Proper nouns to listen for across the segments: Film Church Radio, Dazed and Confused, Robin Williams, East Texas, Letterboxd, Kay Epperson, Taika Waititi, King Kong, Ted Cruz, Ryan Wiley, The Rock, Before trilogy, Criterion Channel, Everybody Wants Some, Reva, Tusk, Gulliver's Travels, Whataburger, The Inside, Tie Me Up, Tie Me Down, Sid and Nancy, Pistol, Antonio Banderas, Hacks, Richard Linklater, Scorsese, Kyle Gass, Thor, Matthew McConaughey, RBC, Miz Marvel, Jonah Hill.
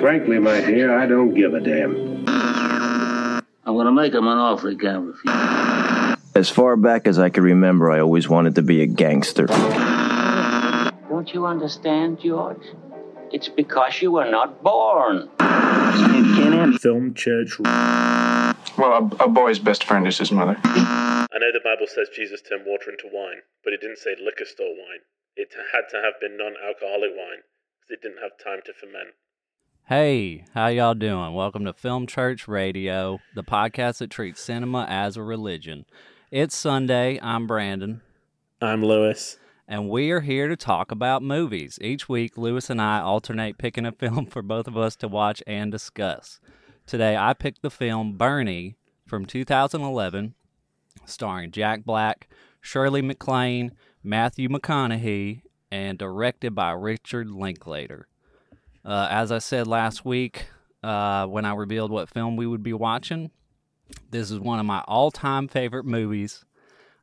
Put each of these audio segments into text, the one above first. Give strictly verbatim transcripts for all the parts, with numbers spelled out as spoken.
Frankly, my dear, I don't give a damn. I'm going to make him an offer he can't refuse. As far back as I can remember, I always wanted to be a gangster. Don't you understand, George? It's because you were not born. Film Church. Well, a, a boy's best friend is his mother. I know the Bible says Jesus turned water into wine, but it didn't say liquor store wine. It had to have been non-alcoholic wine, because it didn't have time to ferment. Hey, how y'all doing? Welcome to Film Church Radio, the podcast that treats cinema as a religion. It's Sunday. I'm Brandon. I'm Lewis. And we are here to talk about movies. Each week, Lewis and I alternate picking a film for both of us to watch and discuss. Today, I picked the film Bernie from two thousand eleven, starring Jack Black, Shirley MacLaine, Matthew McConaughey, and directed by Richard Linklater. Uh, as I said last week, uh, when I revealed what film we would be watching, this is one of my all-time favorite movies.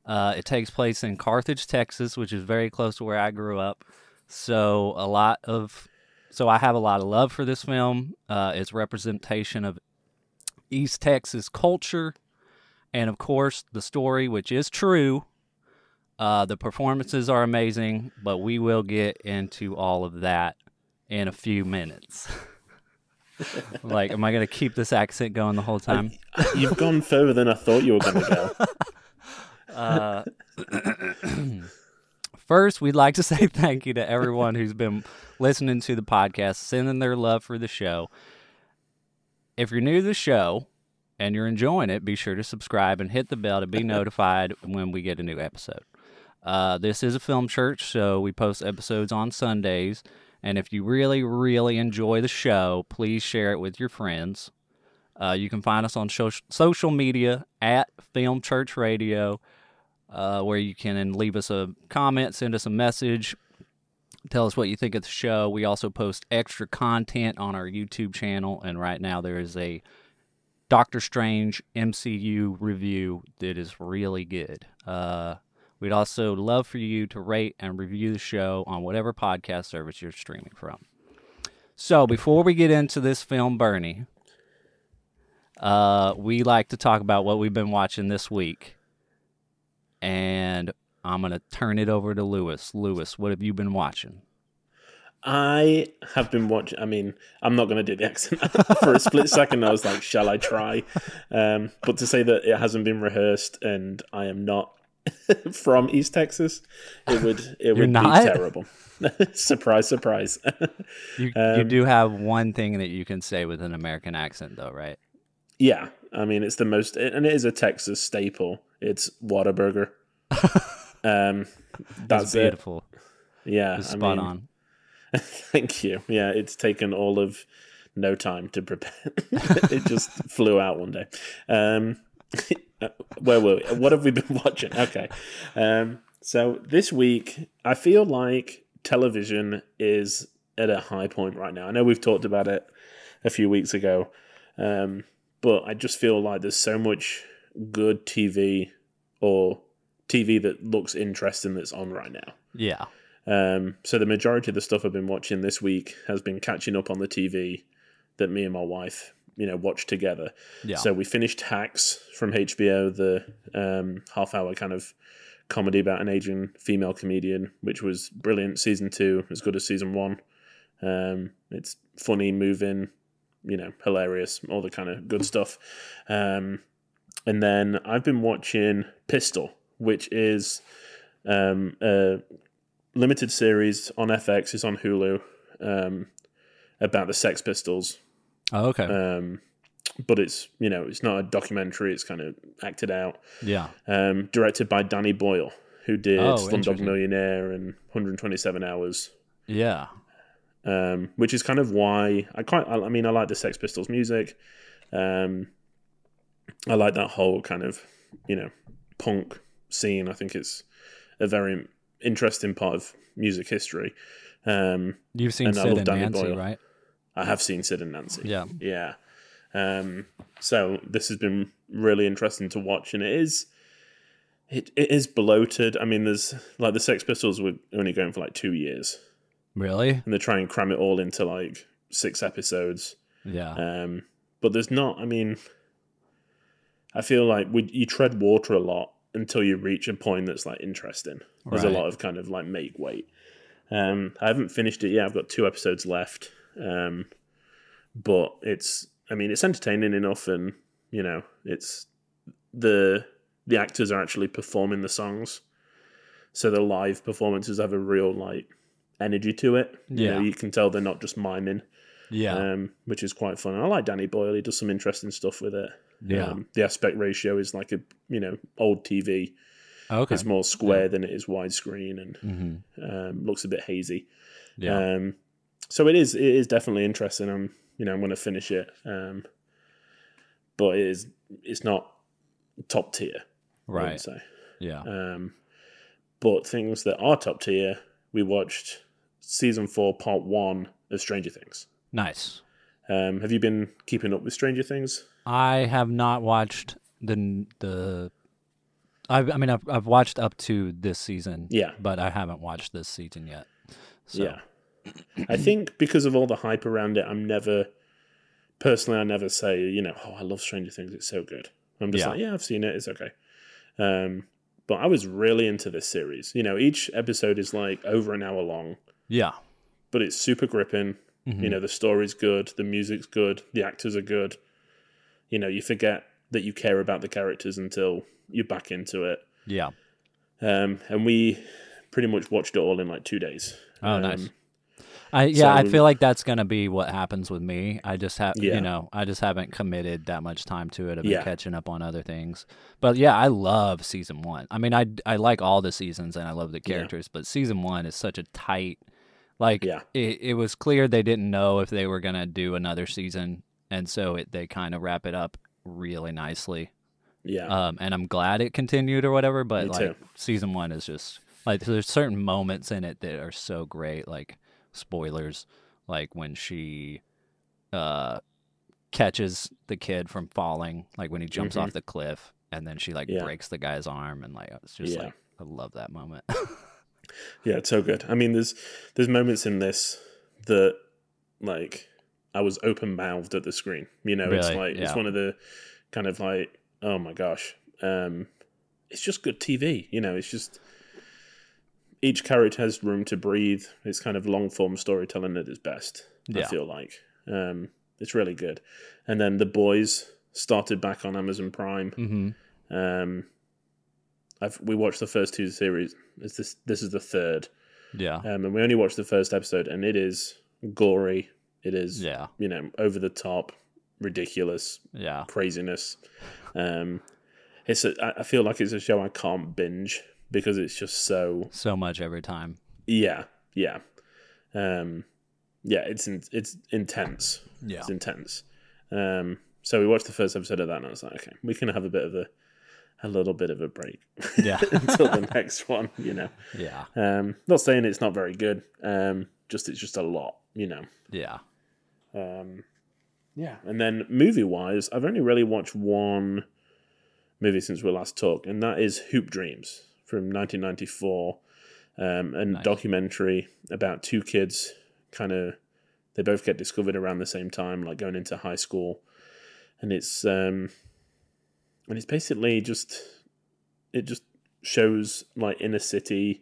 Uh, it takes place in Carthage, Texas, which is very close to where I grew up. So a lot of, so I have a lot of love for this film. Uh, its representation of East Texas culture, and of course the story, which is true. Uh, the performances are amazing, but we will get into all of that in a few minutes. Like, am I going to keep this accent going the whole time? I, you've gone further than I thought you were going to go. Uh, first, we'd like to say thank you to everyone who's been listening to the podcast, sending their love for the show. If you're new to the show and you're enjoying it, be sure to subscribe and hit the bell to be notified when we get a new episode. Uh, this is a Film Church, so we post episodes on Sundays. And if you really, really enjoy the show, please share it with your friends. Uh, you can find us on show- social media at Film Church Radio, uh, where you can leave us a comment, send us a message, tell us what you think of the show. We also post extra content on our YouTube channel, and right now there is a Doctor Strange M C U review that is really good. Uh We'd also love for you to rate and review the show on whatever podcast service you're streaming from. So before we get into this film, Bernie, uh, we like to talk about what we've been watching this week. And I'm going to turn it over to Lewis. Lewis, what have you been watching? I have been watching... I mean, I'm not going to do the accent. For a split second, I was like, shall I try? Um, but to say that it hasn't been rehearsed and I am not from East Texas, it would it would be terrible. Surprise, surprise. you, um, you do have one thing that you can say with an American accent, though, right? Yeah, I mean, it's the most, and it is a Texas staple. It's Whataburger. um, that's it's beautiful. It. Yeah, it's spot I mean, on. Thank you. Yeah, it's taken all of no time to prepare. It just flew out one day. Um, Where were we? What have we been watching? Okay. Um, so this week, I feel like television is at a high point right now. I know we've talked about it a few weeks ago, um, but I just feel like there's so much good T V or T V that looks interesting that's on right now. Yeah. Um, so the majority of the stuff I've been watching this week has been catching up on the T V that me and my wife, you know, watch together. Yeah. So we finished Hacks from H B O, the um, half-hour kind of comedy about an Asian female comedian, which was brilliant. Season two, as good as season one. Um, it's funny, moving, you know, hilarious, all the kind of good stuff. Um, and then I've been watching Pistol, which is um, a limited series on F X. It's on Hulu, um, about the Sex Pistols. Oh, okay. Um, but it's, you know, it's not a documentary. It's kind of acted out. Yeah. Um, directed by Danny Boyle, who did oh, Slumdog Millionaire and one hundred twenty-seven hours. Yeah. Um, which is kind of why I quite, I mean, I like the Sex Pistols music. Um, I like that whole kind of, you know, punk scene. I think it's a very interesting part of music history. Um, You've seen and Sid I love and Danny Nancy, Boyle. Right? I have seen Sid and Nancy. Yeah. Yeah. Um, so this has been really interesting to watch, and it is it, it is bloated. I mean, there's like the Sex Pistols were only going for like two years. Really? And they're trying to cram it all into like six episodes. Yeah. Um, but there's not, I mean, I feel like we, you tread water a lot until you reach a point that's like interesting. There's right. a lot of kind of like make weight. Um, I haven't finished it yet. I've got two episodes left. Um, but it's, I mean, it's entertaining enough, and you know, it's the the actors are actually performing the songs, so the live performances have a real like energy to it. Yeah, you know, you can tell they're not just miming. Yeah, um, which is quite fun. I like Danny Boyle. He does some interesting stuff with it. Yeah, um, the aspect ratio is like a you know old T V. Okay. It's more square yeah. than it is widescreen, and mm-hmm. um, looks a bit hazy. Yeah. Um, so it is. It is definitely interesting. I'm, you know, I'm going to finish it. Um, but it is. It's not top tier, right? I would say. Yeah. Um, but things that are top tier, we watched season four, part one of Stranger Things. Nice. Um, have you been keeping up with Stranger Things? I have not watched the the. I, I mean, I've, I've watched up to this season, yeah, but I haven't watched this season yet. So. Yeah, I think because of all the hype around it, I'm never personally. I never say, you know, oh, I love Stranger Things; it's so good. I'm just yeah. like, yeah, I've seen it; it's okay. Um, but I was really into this series. You know, each episode is like over an hour long. Yeah, but it's super gripping. Mm-hmm. You know, the story's good, the music's good, the actors are good. You know, you forget that you care about the characters until you're back into it. Yeah. Um, and we pretty much watched it all in like two days. Oh, um, nice. I yeah, so, I feel like that's going to be what happens with me. I just have, yeah. you know, I just haven't committed that much time to it. I've been yeah. catching up on other things. But yeah, I love season one. I mean, I, I like all the seasons and I love the characters, yeah. but season one is such a tight, like yeah. it, it was clear they didn't know if they were going to do another season. And so it, they kind of wrap it up really nicely. Yeah, um, and I'm glad it continued or whatever, but like season one is just like there's certain moments in it that are so great, like spoilers, like when she uh, catches the kid from falling, like when he jumps mm-hmm. off the cliff, and then she like yeah. breaks the guy's arm, and like it's just yeah. like I love that moment. Yeah, it's so good. I mean, there's there's moments in this that like I was open mouthed at the screen. You know, really? It's like yeah. it's one of the kind of like. Oh my gosh. Um, it's just good T V. You know, it's just each character has room to breathe. It's kind of long form storytelling at its best, yeah. I feel like. Um, it's really good. And then The Boys started back on Amazon Prime. Mm-hmm. Um, I've, we watched the first two series. It's this, this is the third. Yeah. Um, and we only watched the first episode, and it is gory. It is, yeah. you know, over the top. Ridiculous yeah craziness. um it's a, I feel like it's a show I can't binge because it's just so so much every time. yeah yeah um yeah it's in, it's intense. yeah it's intense um so we watched the first episode of that, and I was like, okay, we can have a bit of a a little bit of a break yeah until the next one, you know. yeah um not saying it's not very good, um just it's just a lot, you know. yeah um Yeah, and then movie-wise, I've only really watched one movie since we last talked, and that is Hoop Dreams from nineteen ninety-four, um, a nice. documentary about two kids, kind of, they both get discovered around the same time, like going into high school, and it's um, and it's basically just, it just shows, like, inner city,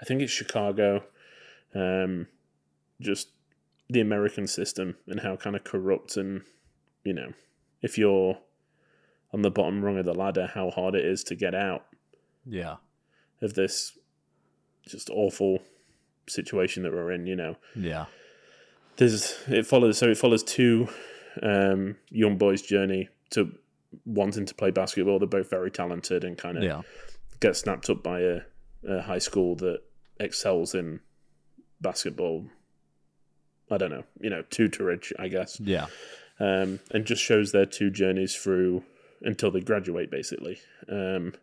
I think it's Chicago, um, just... the American system and how kind of corrupt and, you know, if you're on the bottom rung of the ladder, how hard it is to get out yeah, of this just awful situation that we're in, you know. Yeah. There's, it follows, so it follows two um, young boys' journey to wanting to play basketball. They're both very talented and kind of yeah. get snapped up by a, a high school that excels in basketball. I don't know, you know, tutorage, I guess. Yeah. Um, and just shows their two journeys through until they graduate, basically. Um,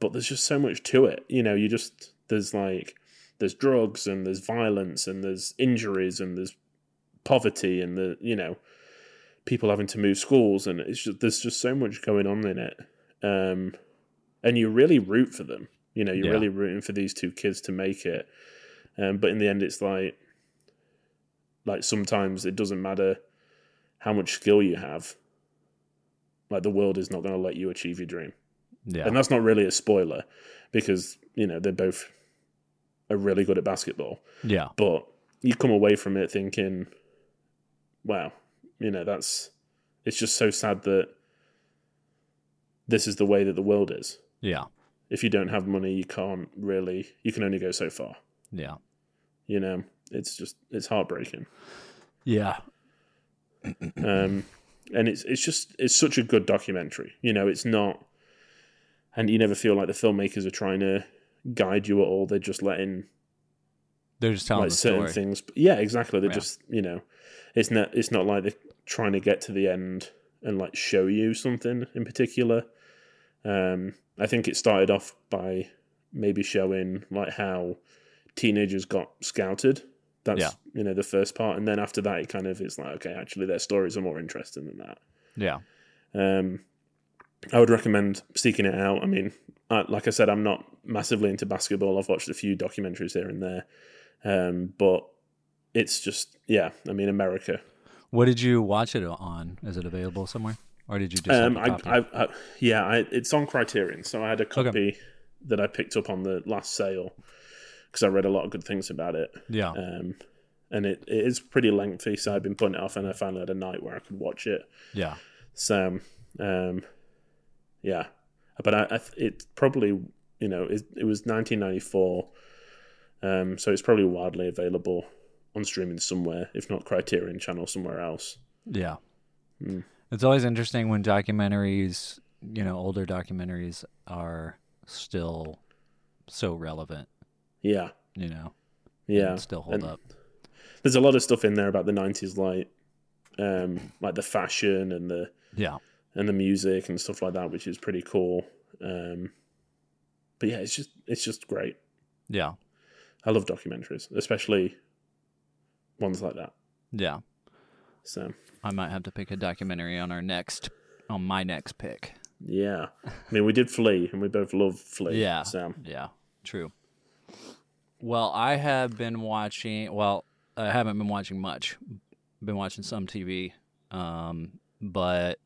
but there's just so much to it. You know, you just, there's like, there's drugs and there's violence and there's injuries and there's poverty and the, you know, people having to move schools. And it's just, there's just so much going on in it. Um, and you really root for them. You know, you're yeah. really rooting for these two kids to make it. Um, but in the end, it's like, Like, sometimes it doesn't matter how much skill you have. Like, the world is not going to let you achieve your dream. Yeah. And that's not really a spoiler because, you know, they're both are really good at basketball. Yeah. But you come away from it thinking, wow, you know, that's, it's just so sad that this is the way that the world is. Yeah. If you don't have money, you can't really, you can only go so far. Yeah. You know, it's just, it's heartbreaking. Yeah. um, and it's, it's just, it's such a good documentary. You know, it's not, and you never feel like the filmmakers are trying to guide you at all. They're just letting, they're just telling like, the certain story. Things. Yeah, exactly. They're yeah. just, you know, it's not, it's not like they're trying to get to the end and like show you something in particular. Um, I think it started off by maybe showing like how teenagers got scouted. That's, yeah. you know, the first part. And then after that, it kind of, it's like, okay, actually their stories are more interesting than that. Yeah. Um, I would recommend seeking it out. I mean, I, like I said, I'm not massively into basketball. I've watched a few documentaries here and there. Um, but it's just, yeah, I mean, America. What did you watch it on? Is it available somewhere? Or did you just um, I, I, I, yeah, I, it's on Criterion. So I had a copy okay. that I picked up on the last sale because I read a lot of good things about it. Yeah. Um, and it, it is pretty lengthy, so I've been putting it off, and I finally had a night where I could watch it. Yeah. So, um, yeah. But I, I it probably, you know, it, it was nineteen ninety-four, um, so it's probably widely available on streaming somewhere, if not Criterion Channel, somewhere else. Yeah. Mm. It's always interesting when documentaries, you know, older documentaries are still so relevant. Yeah. You know? Yeah. Still hold and up. There's a lot of stuff in there about the nineties, like, um, like the fashion and the yeah and the music and stuff like that, which is pretty cool. Um, but yeah, it's just it's just great. Yeah. I love documentaries, especially ones like that. Yeah. So I might have to pick a documentary on our next, on my next pick. Yeah. I mean, we did Flea, and we both love Flea. Yeah. So. Yeah. True. Well, I have been watching, well, I haven't been watching much. Been watching some T V, um, but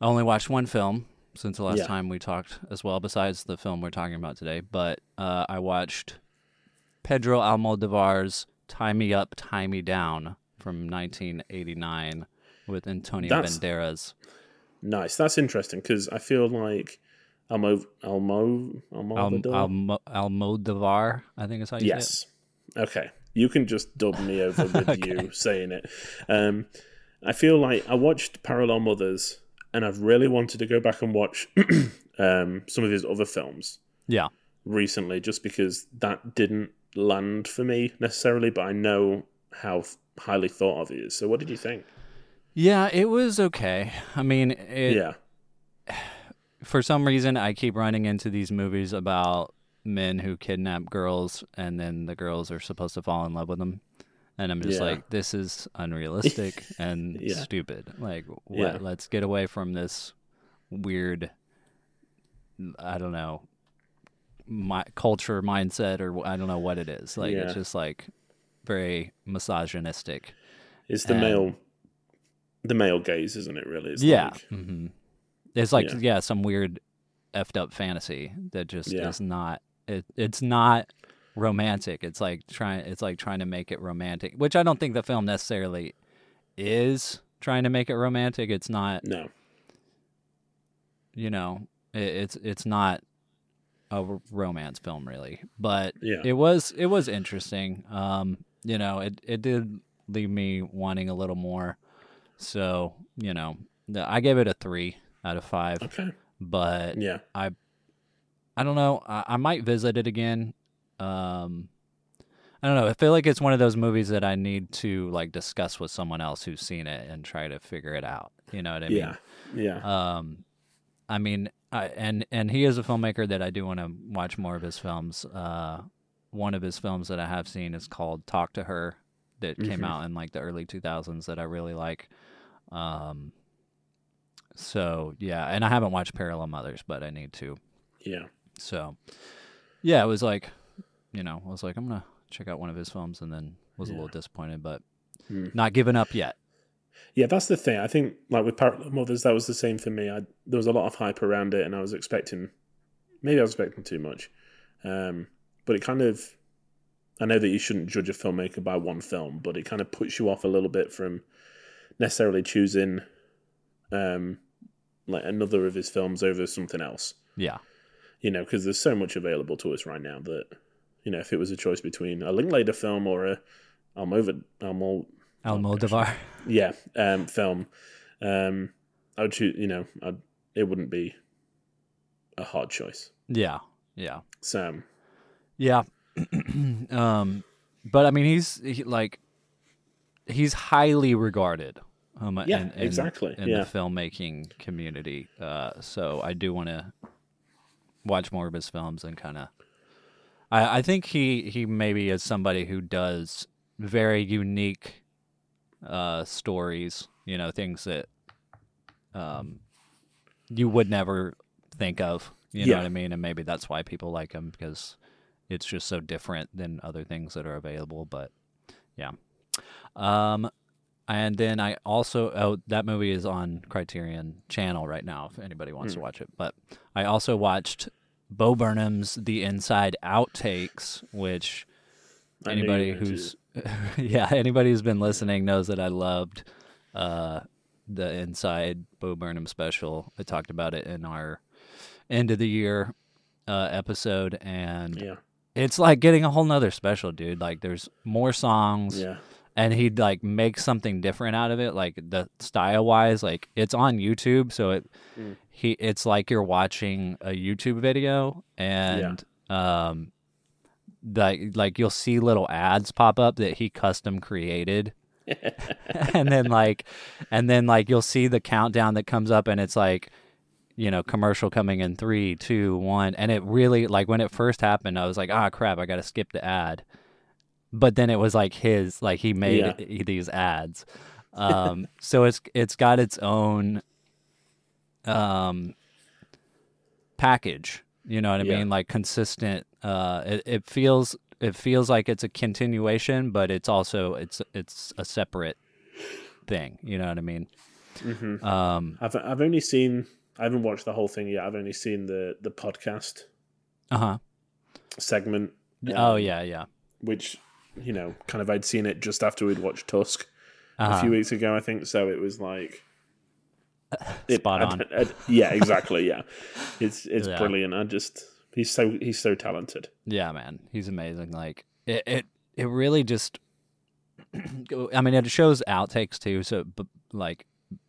I only watched one film since the last yeah. time we talked as well, besides the film we're talking about today. But uh, I watched Pedro Almodovar's Tie Me Up, Tie Me Down from nineteen eighty-nine with Antonio that's, Banderas. Nice. That's interesting because I feel like Almo, Almo, Almodovar? Almo, Almodovar, I think is how you yes. say it. Yes. Okay. You can just dub me over with okay. you saying it. Um, I feel like I watched Parallel Mothers and I've really wanted to go back and watch um, some of his other films. Yeah. Recently, just because that didn't land for me necessarily, but I know how highly thought of he is. So what did you think? Yeah, it was okay. I mean, it, yeah. for some reason, I keep running into these movies about men who kidnap girls and then the girls are supposed to fall in love with them. And I'm just yeah. like, this is unrealistic and yeah. stupid. Like, what? Yeah. Let's get away from this weird, I don't know, my culture mindset or I don't know what it is. Like, yeah. it's just like very misogynistic. It's the and, male the male gaze, isn't it, really? It's yeah. Like, mm-hmm. It's like, yeah. yeah, some weird effed up fantasy that just yeah. is not, it, it's not romantic. It's like trying, it's like trying to make it romantic, which I don't think the film necessarily is trying to make it romantic. It's not, no. you know, it, it's, it's not a romance film really, but yeah. it was, it was interesting. Um, you know, it, it did leave me wanting a little more. So, you know, I gave it a three out of five, okay. but yeah, I, I don't know. I, I might visit it again. Um, I don't know. I feel like it's one of those movies that I need to like discuss with someone else who's seen it and try to figure it out. You know what I yeah. mean? Yeah. Yeah. Um, I mean, I, and and he is a filmmaker that I do want to watch more of his films. Uh, one of his films that I have seen is called Talk to Her that mm-hmm. came out in like the early two thousands that I really like. Um, so, yeah. And I haven't watched Parallel Mothers, but I need to. Yeah. So, yeah, it was like, you know, I was like, I'm going to check out one of his films and then was yeah. a little disappointed, but mm. not given up yet. Yeah, that's the thing. I think like with Parallel Mothers, that was the same for me. I, there was a lot of hype around it, and I was expecting, maybe I was expecting too much. Um, but it kind of, I know that you shouldn't judge a filmmaker by one film, but it kind of puts you off a little bit from necessarily choosing um, like another of his films over something else. Yeah. You know, because there's so much available to us right now that, you know, if it was a choice between a Linklater film or a Almodovar, Almodovar, Almodovar. Yeah, um, film. Um, I would choose, you know, I'd, it wouldn't be a hard choice. Yeah, yeah. So. Yeah. um, but, I mean, he's, he, like, he's highly regarded um, yeah, in, in, exactly. in yeah. the filmmaking community. Uh, so I do want to watch more of his films and kind of... I, I think he, he maybe is somebody who does very unique... uh stories, you know, things that um you would never think of, you yeah. know what I mean? And maybe that's why people like him, because it's just so different than other things that are available. But yeah. Um and then I also oh that movie is on Criterion Channel right now if anybody wants mm. to watch it. But I also watched Bo Burnham's The Inside outtakes, which I anybody who's yeah, anybody who's been listening knows that I loved uh, the Inside Bo Burnham special. I talked about it in our end of the year uh, episode, and yeah. it's like getting a whole nother special, dude. Like, there's more songs, yeah. and he'd like make something different out of it, like the style wise. Like, it's on YouTube, so it mm. he it's like you're watching a YouTube video, and yeah. um. Like, like you'll see little ads pop up that he custom created, and then like, and then like you'll see the countdown that comes up, and it's like, you know, commercial coming in three, two, one, and it really like when it first happened, I was like, ah, crap, I gotta skip the ad, but then it was like his, like he made yeah. these ads, um, so it's it's got its own, um, package. You know what I yeah. mean? Like consistent. Uh, it, it feels it feels like it's a continuation, but it's also it's it's a separate thing. You know what I mean? Mm-hmm. Um, I've I've only seen I haven't watched the whole thing yet. I've only seen the the podcast uh-huh. segment. Um, oh yeah, yeah. Which, you know, kind of I'd seen it just after we'd watched Tusk uh-huh. a few weeks ago, I think. So it was like. Spot on. I, I, I, yeah, exactly. Yeah, it's it's yeah. brilliant. I just he's so he's so talented. Yeah, man, he's amazing. Like it, it, it really just. I mean, it shows outtakes too. So, but like,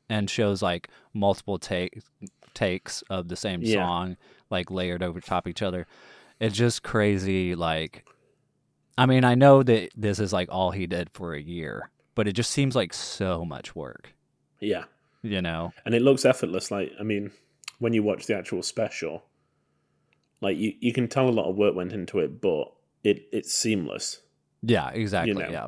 and shows like multiple take takes of the same yeah. song, like layered over top each other. It's just crazy. Like, I mean, I know that this is like all he did for a year, but it just seems like so much work. Yeah. You know, and it looks effortless. Like, I mean, when you watch the actual special, like you, you can tell a lot of work went into it, but it it's seamless. Yeah, exactly. You know? Yeah,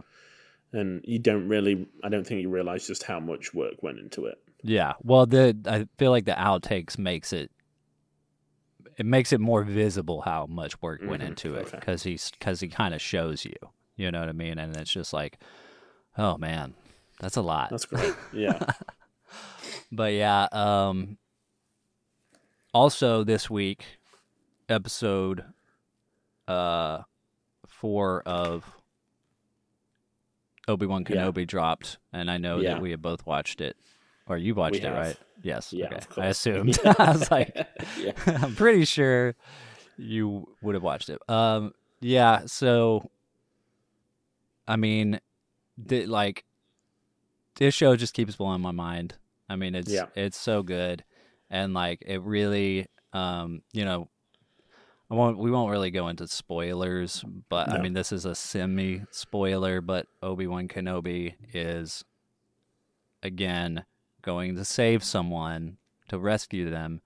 and you don't really, I don't think you realize just how much work went into it. Yeah, well, the I feel like the outtakes makes it, it makes it more visible how much work went mm-hmm. into it, because okay. he's because he kind of shows you, you know what I mean, and it's just like, oh man, that's a lot. That's great. Yeah. But yeah, um, also this week, episode uh, four of Obi-Wan Kenobi yeah. dropped, and I know yeah. that we have both watched it, or you watched we it, have. Right? Yes. Yeah, okay. I assumed. Yeah. I was like, yeah. I'm pretty sure you would have watched it. Um, yeah, so, I mean, the, like, this show just keeps blowing my mind. I mean, it's yeah. it's so good, and like it really, um, you know, I won't we won't really go into spoilers, but no. I mean, this is a semi spoiler, but Obi-Wan Kenobi is again going to save someone, to rescue them,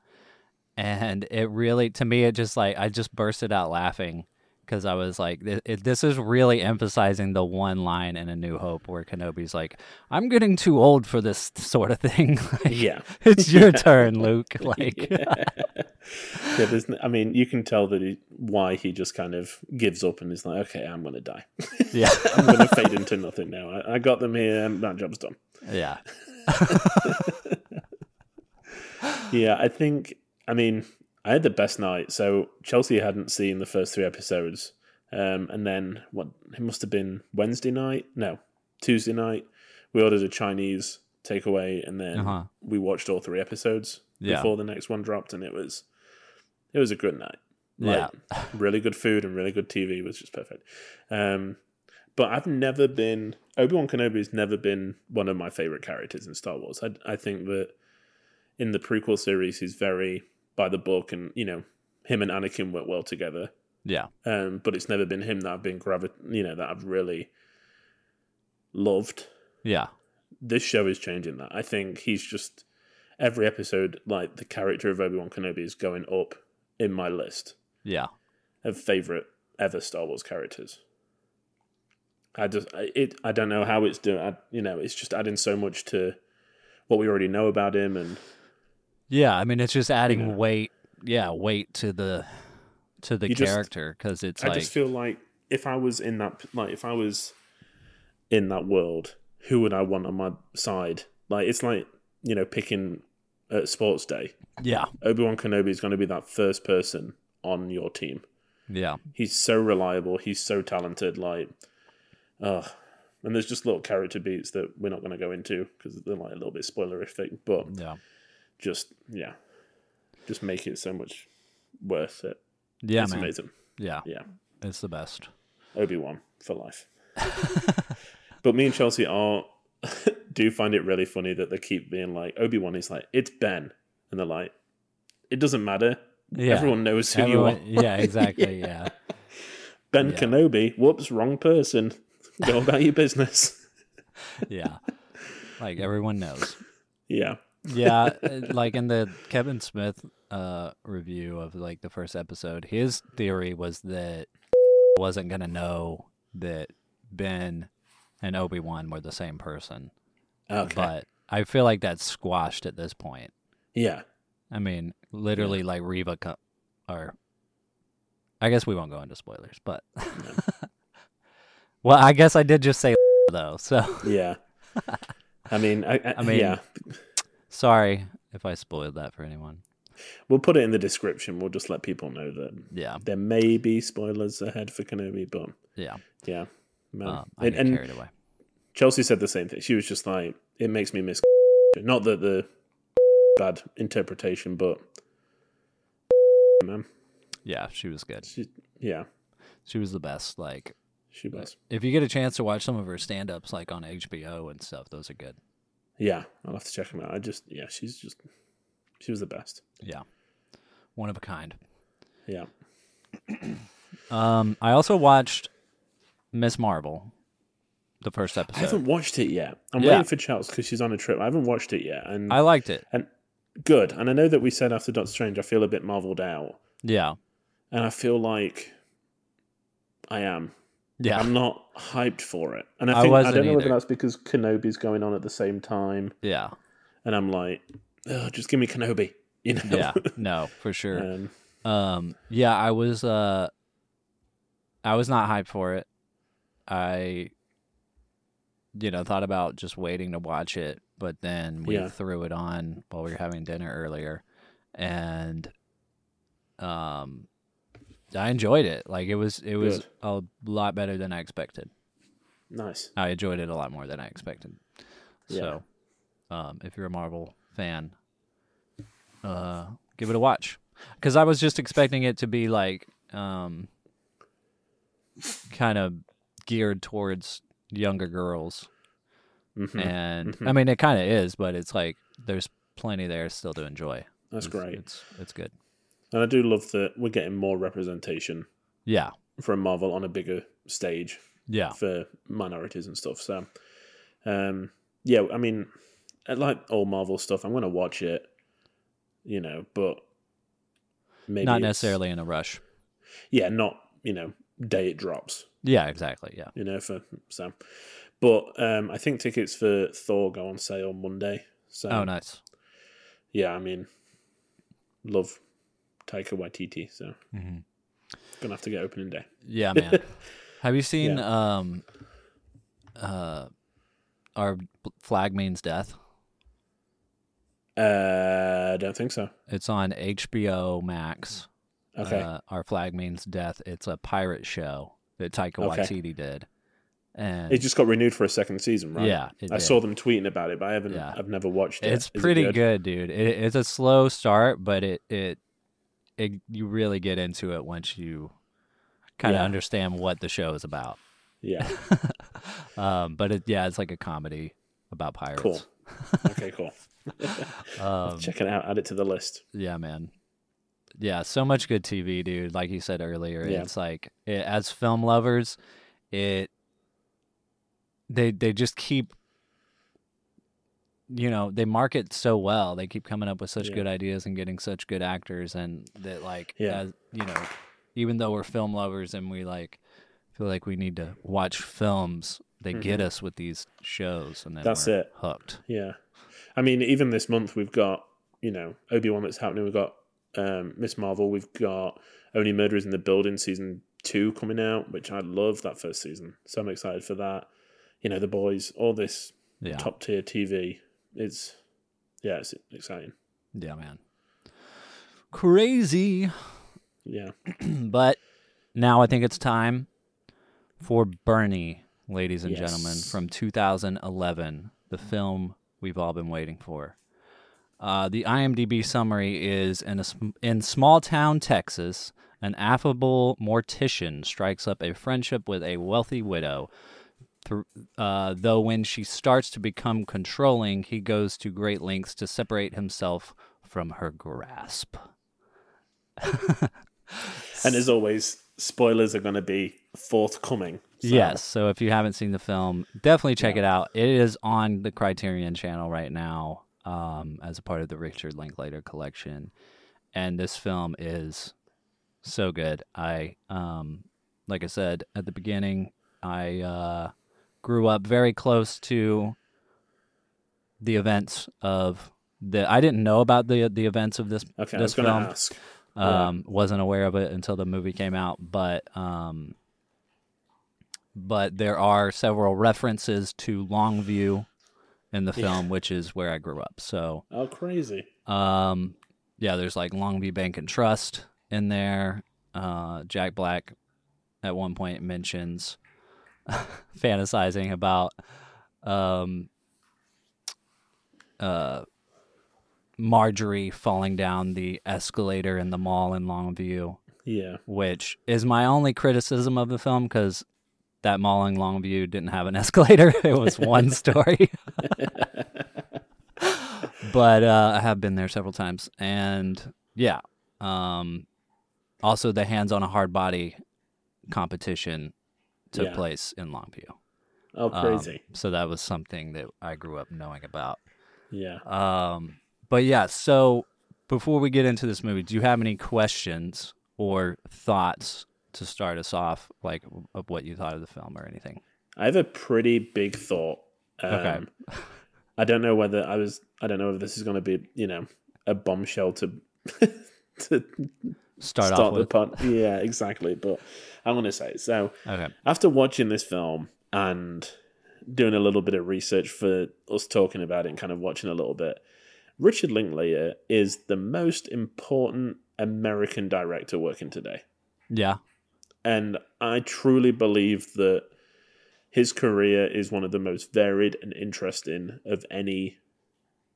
and it really, to me, it just like I just bursted out laughing because I was like, it, it, this is really emphasizing the one line in A New Hope where Kenobi's like, I'm getting too old for this sort of thing. Like, yeah. It's your yeah. turn, Luke. Like, yeah. yeah, there's, I mean, you can tell that he, why he just kind of gives up and is like, okay, I'm going to die. Yeah. I'm going to fade into nothing now. I, I got them here and that job's done. Yeah. yeah, I think, I mean, I had the best night. So Chelsea hadn't seen the first three episodes. Um, and then what? It must have been Wednesday night. No, Tuesday night. We ordered a Chinese takeaway and then uh-huh. we watched all three episodes yeah. before the next one dropped. And it was it was a good night. Like, yeah. really good food and really good T V was just perfect. Um, but I've never been... Obi-Wan Kenobi's never been one of my favorite characters in Star Wars. I, I think that in the prequel series, he's very... by the book, and you know, him and Anakin work well together. Yeah. Um, but it's never been him that I've been gravi- you know, that I've really loved. Yeah. This show is changing that. I think he's just every episode, like the character of Obi-Wan Kenobi is going up in my list. Yeah. Of favorite ever Star Wars characters. I just, I, it, I don't know how it's doing. I, you know, it's just adding so much to what we already know about him and. Yeah, I mean, it's just adding yeah. weight, yeah, weight to the to the you character because it's. I like... just feel like if I was in that, like, if I was in that world, who would I want on my side? Like, it's like, you know, picking at sports day. Yeah, Obi-Wan Kenobi is going to be that first person on your team. Yeah, he's so reliable. He's so talented. Like, uh and there's just little character beats that we're not going to go into because they're like a little bit spoilerific, but yeah. Just, yeah, just make it so much worth it. Yeah, it's man. amazing. Yeah. Yeah. It's the best. Obi-Wan for life. But me and Chelsea are, do find it really funny that they keep being like, Obi-Wan is like, it's Ben. And they're like, it doesn't matter. Yeah. Everyone knows who Everyone, you are. Yeah, exactly. yeah. yeah. Ben yeah. Kenobi. Whoops, wrong person. Go about your business. yeah. Like, everyone knows. Yeah. yeah, like in the Kevin Smith uh, review of like the first episode, his theory was that he wasn't going to know that Ben and Obi-Wan were the same person. Okay. But I feel like that's squashed at this point. Yeah. I mean, literally yeah. like Reva, co- or I guess we won't go into spoilers, but well, I guess I did just say though, so. yeah. I mean, I, I, I mean, yeah. Sorry if I spoiled that for anyone. We'll put it in the description. We'll just let people know that yeah. there may be spoilers ahead for Kenobi, but yeah. Yeah. Man. Um, I and, get carried away. Chelsea said the same thing. She was just like, it makes me miss not that the bad interpretation, but man. Yeah, she was good. She, yeah. She was the best. Like she was. If you get a chance to watch some of her stand ups like on H B O and stuff, those are good. Yeah, I'll have to check him out. I just, yeah, she's just, she was the best. Yeah. One of a kind. Yeah. um, I also watched Miz Marvel, the first episode. I haven't watched it yet. I'm yeah. waiting for Chelsea because she's on a trip. I haven't watched it yet. And I liked it. And good. And I know that we said after Doctor Strange, I feel a bit marveled out. Yeah. And I feel like I am. Yeah, I'm not hyped for it, and I think I, I don't know either. Whether that's because Kenobi's going on at the same time. Yeah, and I'm like, oh, just give me Kenobi, you know? Yeah, no, for sure. Um, um, yeah, I was, uh, I was not hyped for it. I, you know, thought about just waiting to watch it, but then we yeah. threw it on while we were having dinner earlier, and, um. I enjoyed it. Like it was, it was Good. a lot better than I expected. Nice. I enjoyed it a lot more than I expected. Yeah. So, um, if you're a Marvel fan, uh, give it a watch. Because I was just expecting it to be like, um, kind of geared towards younger girls, mm-hmm. and mm-hmm. I mean it kind of is, but it's like there's plenty there still to enjoy. That's it's, great. It's it's good. And I do love that we're getting more representation yeah. from Marvel on a bigger stage yeah. for minorities and stuff. So, um, yeah, I mean, I like all Marvel stuff. I'm going to watch it, you know, but maybe... Not necessarily in a rush. Yeah, not, you know, day it drops. Yeah, exactly. Yeah, you know, for so, but um, I think tickets for Thor go on sale on Monday. So oh, nice. Yeah, I mean, love Taika Waititi, so mm-hmm. gonna have to get opening day. Yeah, man. Have you seen yeah. um, uh, Our Flag Means Death? Uh, I don't think so. It's on H B O Max. Okay. Uh, Our Flag Means Death. It's a pirate show that Taika okay. Waititi did, and it just got renewed for a second season, right? Yeah, I did. Saw them tweeting about it, but I haven't. Yeah. I've never watched it. It's Is pretty it good? good, dude. It, it's a slow start, but it, it it you really get into it once you kind of yeah. understand what the show is about. Yeah. um, but it, yeah, it's like a comedy about pirates. Cool. Okay, cool. um, check it out. Add it to the list. Yeah, man. Yeah, so much good T V, dude. Like you said earlier, yeah. it's like it, as film lovers, it they they just keep, you know, they market so well. They keep coming up with such yeah. good ideas and getting such good actors, and that like, yeah. as, you know, even though we're film lovers and we like feel like we need to watch films, they mm-hmm. get us with these shows, and then that's we're it. Hooked. Yeah, I mean, even this month we've got, you know, Obi-Wan that's happening. We've got. Um, Miss Marvel, we've got Only Murders in the Building season two coming out, which I love that first season, so I'm excited for that. You know, The Boys, all this yeah. top tier T V. It's yeah, it's exciting. Yeah, man, crazy. Yeah, but now I think it's time for Bernie, ladies and yes. gentlemen, from two thousand eleven, the film we've all been waiting for. Uh, the IMDb summary is, in, a sm- in small-town Texas, an affable mortician strikes up a friendship with a wealthy widow, Th- uh, though when she starts to become controlling, he goes to great lengths to separate himself from her grasp. And as always, spoilers are going to be forthcoming. So. Yes, so if you haven't seen the film, definitely check yeah. it out. It is on the Criterion Channel right now. Um, as a part of the Richard Linklater collection, and this film is so good. I, um, like I said at the beginning, I uh, grew up very close to the events of the. I didn't know about the the events of this. Okay, this I was going to ask. Um, yeah. Wasn't aware of it until the movie came out, but um, but there are several references to Longview in the film, yeah. which is where I grew up. So, oh, crazy. Um, yeah, there's like Longview Bank and Trust in there. Uh, Jack Black at one point mentions fantasizing about um, uh, Marjorie falling down the escalator in the mall in Longview. Yeah. Which is my only criticism of the film, because that mall in Longview didn't have an escalator. It was one story. But uh, I have been there several times. And yeah. Um, also, the hands on a hard body competition took yeah. place in Longview. Oh, crazy. Um, so that was something that I grew up knowing about. Yeah. Um, but yeah, so before we get into this movie, do you have any questions or thoughts to start us off, like, of what you thought of the film or anything? I have a pretty big thought. Um, okay. I don't know whether I was, I don't know if this is going to be, you know, a bombshell to, to start, start off the with. Pod- yeah, exactly. But I want to say, so okay. after watching this film and doing a little bit of research for us talking about it and kind of watching a little bit, Richard Linklater is the most important American director working today. Yeah. And I truly believe that his career is one of the most varied and interesting of any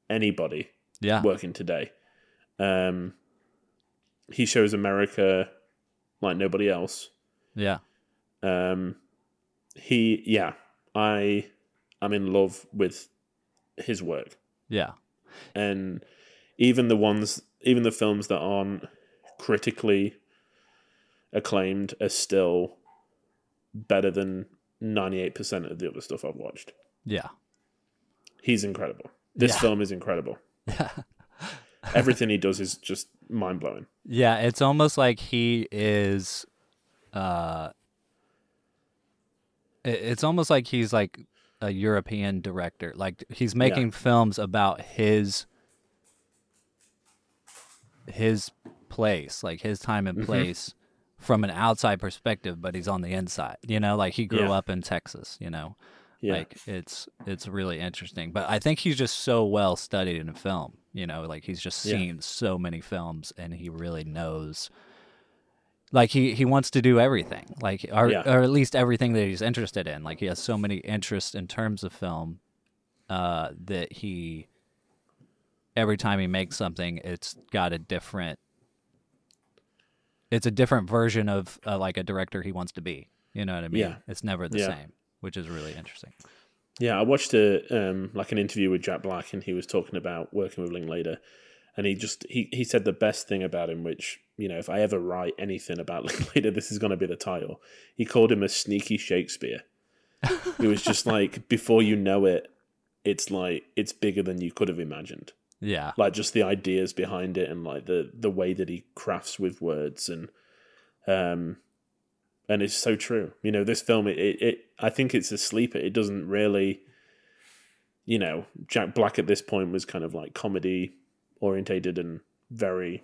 anybody yeah. working today. Um, he shows America like nobody else. Yeah. Um, he, yeah, I am in love with his work. Yeah. And even the ones, even the films that aren't critically acclaimed are still better than ninety-eight percent of the other stuff I've watched. Yeah. He's incredible. This yeah. film is incredible. Yeah. Everything he does is just mind-blowing. Yeah, it's almost like he is uh, It's almost like he's like a European director. Like he's making yeah. films about his his place, like his time and place mm-hmm. from an outside perspective, but he's on the inside. You know, like he grew yeah. up in Texas, you know. Yeah. Like it's it's really interesting. But I think he's just so well studied in film, you know, like he's just seen yeah. so many films and he really knows. Like, he, he wants to do everything, like or, yeah. or at least everything that he's interested in. Like, he has so many interests in terms of film uh, that he, every time he makes something, it's got a different, it's a different version of, uh, like, a director he wants to be. You know what I mean? Yeah. It's never the yeah. same, which is really interesting. Yeah, I watched, a um, like, an interview with Jack Black, and he was talking about working with Linklater. And he just he, he said the best thing about him, which, you know, if I ever write anything about Linklater, this is going to be the title. He called him a sneaky Shakespeare. It was just like, before you know it, it's like, it's bigger than you could have imagined. Yeah. Like, just the ideas behind it and, like, the, the way that he crafts with words. And um, and it's so true. You know, this film, it, it, it I think it's a sleeper. It doesn't really, you know, Jack Black at this point was kind of like comedy orientated and very,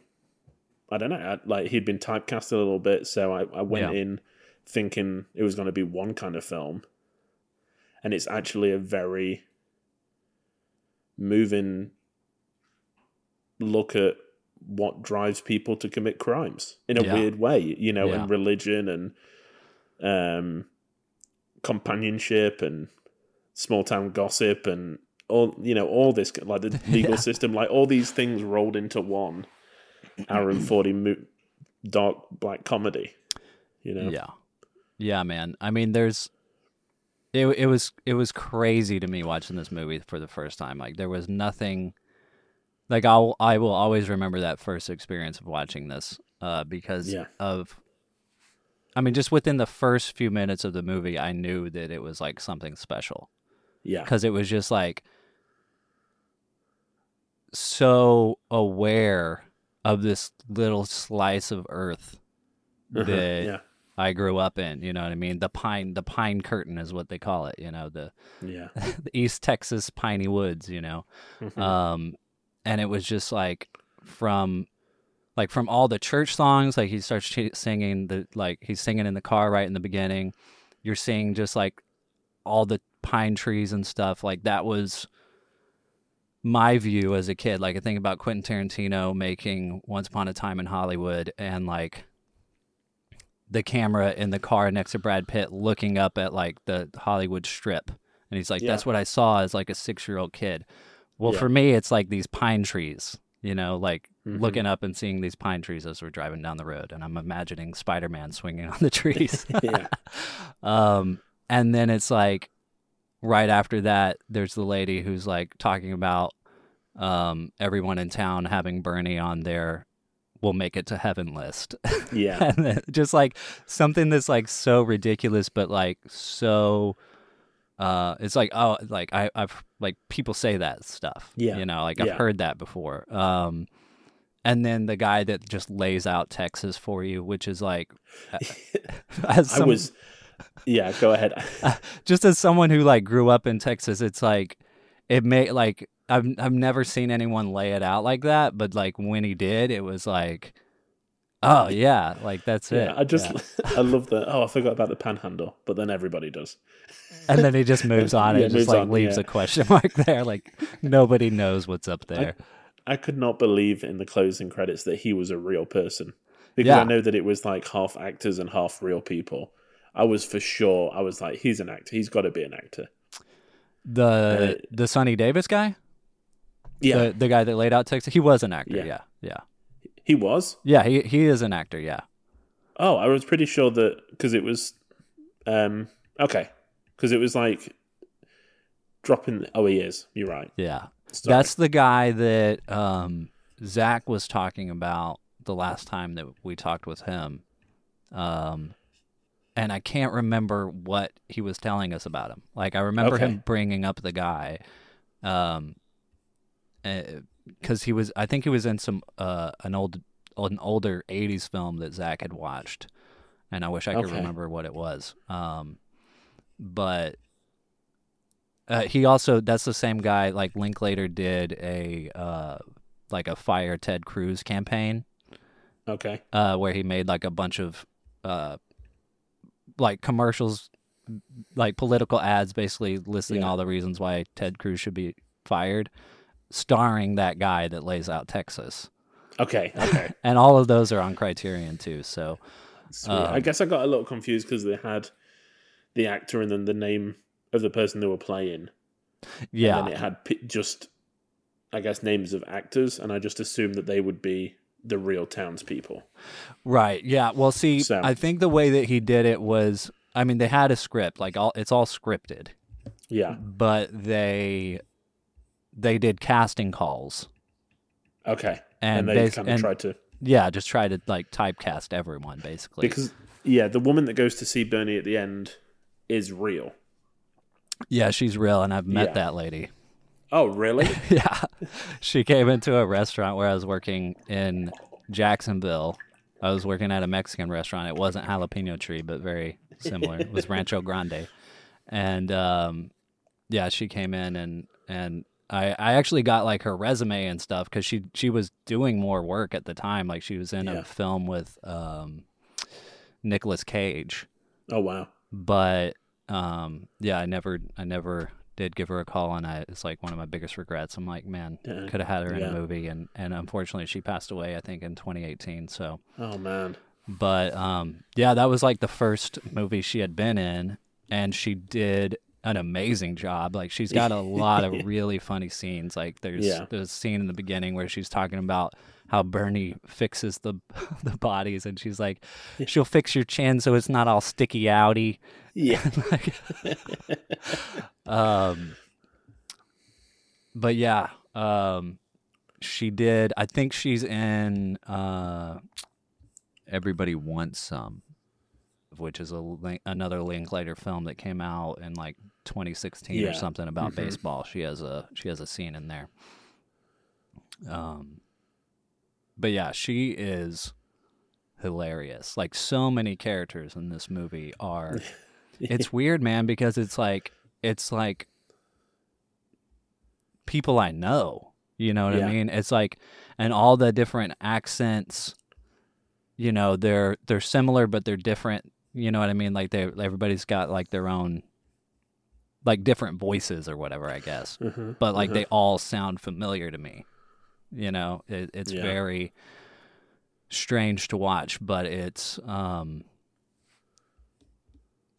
I don't know, I, like he'd been typecast a little bit. So I, I went yeah. in thinking it was going to be one kind of film. And it's actually a very moving look at what drives people to commit crimes in a yeah. weird way, you know, yeah. and religion and um, companionship and small town gossip and, all you know, all this, like the legal yeah. system, like all these things rolled into one hour and forty mo- dark black comedy. You know, yeah, yeah, man. I mean, there's it. It was it was crazy to me watching this movie for the first time. Like there was nothing. Like I'll I will always remember that first experience of watching this uh, because yeah. of. I mean, just within the first few minutes of the movie, I knew that it was like something special. Yeah, because it was just like. So aware of this little slice of earth uh-huh, that yeah. I grew up in, you know what I mean? The pine, the pine curtain is what they call it, you know, the, yeah. the East Texas piney woods, you know? Mm-hmm. Um, and it was just like from, like from all the church songs, like he starts singing the, like he's singing in the car right in the beginning. You're seeing just like all the pine trees and stuff. Like that was my view as a kid. Like I think about Quentin Tarantino making Once Upon a Time in Hollywood and like the camera in the car next to Brad Pitt looking up at like the Hollywood Strip. And he's like, yeah. that's what I saw as like a six-year-old kid. Well, yeah. for me, it's like these pine trees, you know, like mm-hmm. looking up and seeing these pine trees as we're driving down the road. And I'm imagining Spider-Man swinging on the trees. yeah. um, and then it's like right after that, there's the lady who's like talking about um, everyone in town having Bernie on their "we'll make it to heaven" list. Yeah. And then just like something that's like so ridiculous, but like so, uh, it's like, oh, like I, I've like people say that stuff. Yeah. You know, like I've yeah. heard that before. Um, and then the guy that just lays out Texas for you, which is like, as some, I was. Yeah, go ahead. Just as someone who like grew up in Texas, it's like it may like I've I've never seen anyone lay it out like that, but like when he did, it was like, oh yeah, like that's yeah, it. I just yeah. I love that. Oh, I forgot about the panhandle, but then everybody does. And then he just moves on yeah, and just like on, leaves yeah. a question mark there, like nobody knows what's up there. I, I could not believe in the closing credits that he was a real person because yeah. I know that it was like half actors and half real people. I was for sure. I was like, he's an actor. He's got to be an actor. The uh, the Sonny Davis guy? Yeah. The, the guy that laid out Texas? He was an actor, yeah. yeah. Yeah. He was? Yeah, he he is an actor, yeah. Oh, I was pretty sure that, because it was, um, okay. Because it was like dropping, oh, he is. You're right. Yeah. Sorry. That's the guy that um, Zach was talking about the last time that we talked with him. Um. And I can't remember what he was telling us about him. Like, I remember okay. him bringing up the guy. Um, because he was, I think he was in some, uh, an old, an older eighties film that Zach had watched. And I wish I could okay. remember what it was. Um, but uh, he also, that's the same guy, like Linklater did a uh, like a fire Ted Cruz campaign. Okay. Uh, where he made like a bunch of uh, like commercials, like political ads, basically listing yeah. all the reasons why Ted Cruz should be fired, starring that guy that lays out Texas. Okay. Okay. And all of those are on Criterion too. So um, I guess I got a little confused because they had the actor and then the name of the person they were playing. Yeah. And then it had p- just, I guess, names of actors. And I just assumed that they would be the real townspeople. Right. Yeah. Well, see, so. I think the way that he did it was, I mean, they had a script, like all, it's all scripted. Yeah. But they, they did casting calls. Okay. And, and they bas- kind of and, tried to... Yeah, just try to like typecast everyone, basically. Because, yeah, the woman that goes to see Bernie at the end is real. Yeah, she's real, and I've met yeah. that lady. Oh, really? Yeah. She came into a restaurant where I was working in Jacksonville. I was working at a Mexican restaurant. It wasn't Jalapeno Tree, but very similar. It was Rancho Grande. And, um, yeah, she came in and... and I, I actually got like her resume and stuff because she she was doing more work at the time. Like she was in yeah. a film with um, Nicolas Cage. Oh wow! But um, yeah, I never I never did give her a call, and I it's like one of my biggest regrets. I'm like, man, yeah. could have had her in yeah. a movie, and, and unfortunately she passed away. I think in twenty eighteen. So oh man. But um, yeah, that was like the first movie she had been in, and she did an amazing job. Like she's got a lot of really funny scenes. Like there's yeah. there's a scene in the beginning where she's talking about how Bernie fixes the the bodies, and she's like, she'll fix your chin so it's not all sticky outy. Yeah. Like, um. But yeah, um, she did. I think she's in uh, Everybody Wants Some, which is a another Linklater film that came out in like twenty sixteen yeah. or something about mm-hmm. baseball. She has a she has a scene in there. Um, but yeah, she is hilarious. Like so many characters in this movie are. It's weird, man, because it's like it's like people I know. You know what yeah. I mean? It's like, and all the different accents. You know, they're they're similar, but they're different. You know what I mean? Like they, everybody's got like their own, like different voices or whatever, I guess. Mm-hmm, but like mm-hmm. they all sound familiar to me. You know, it, it's yeah. very strange to watch, but it's, um,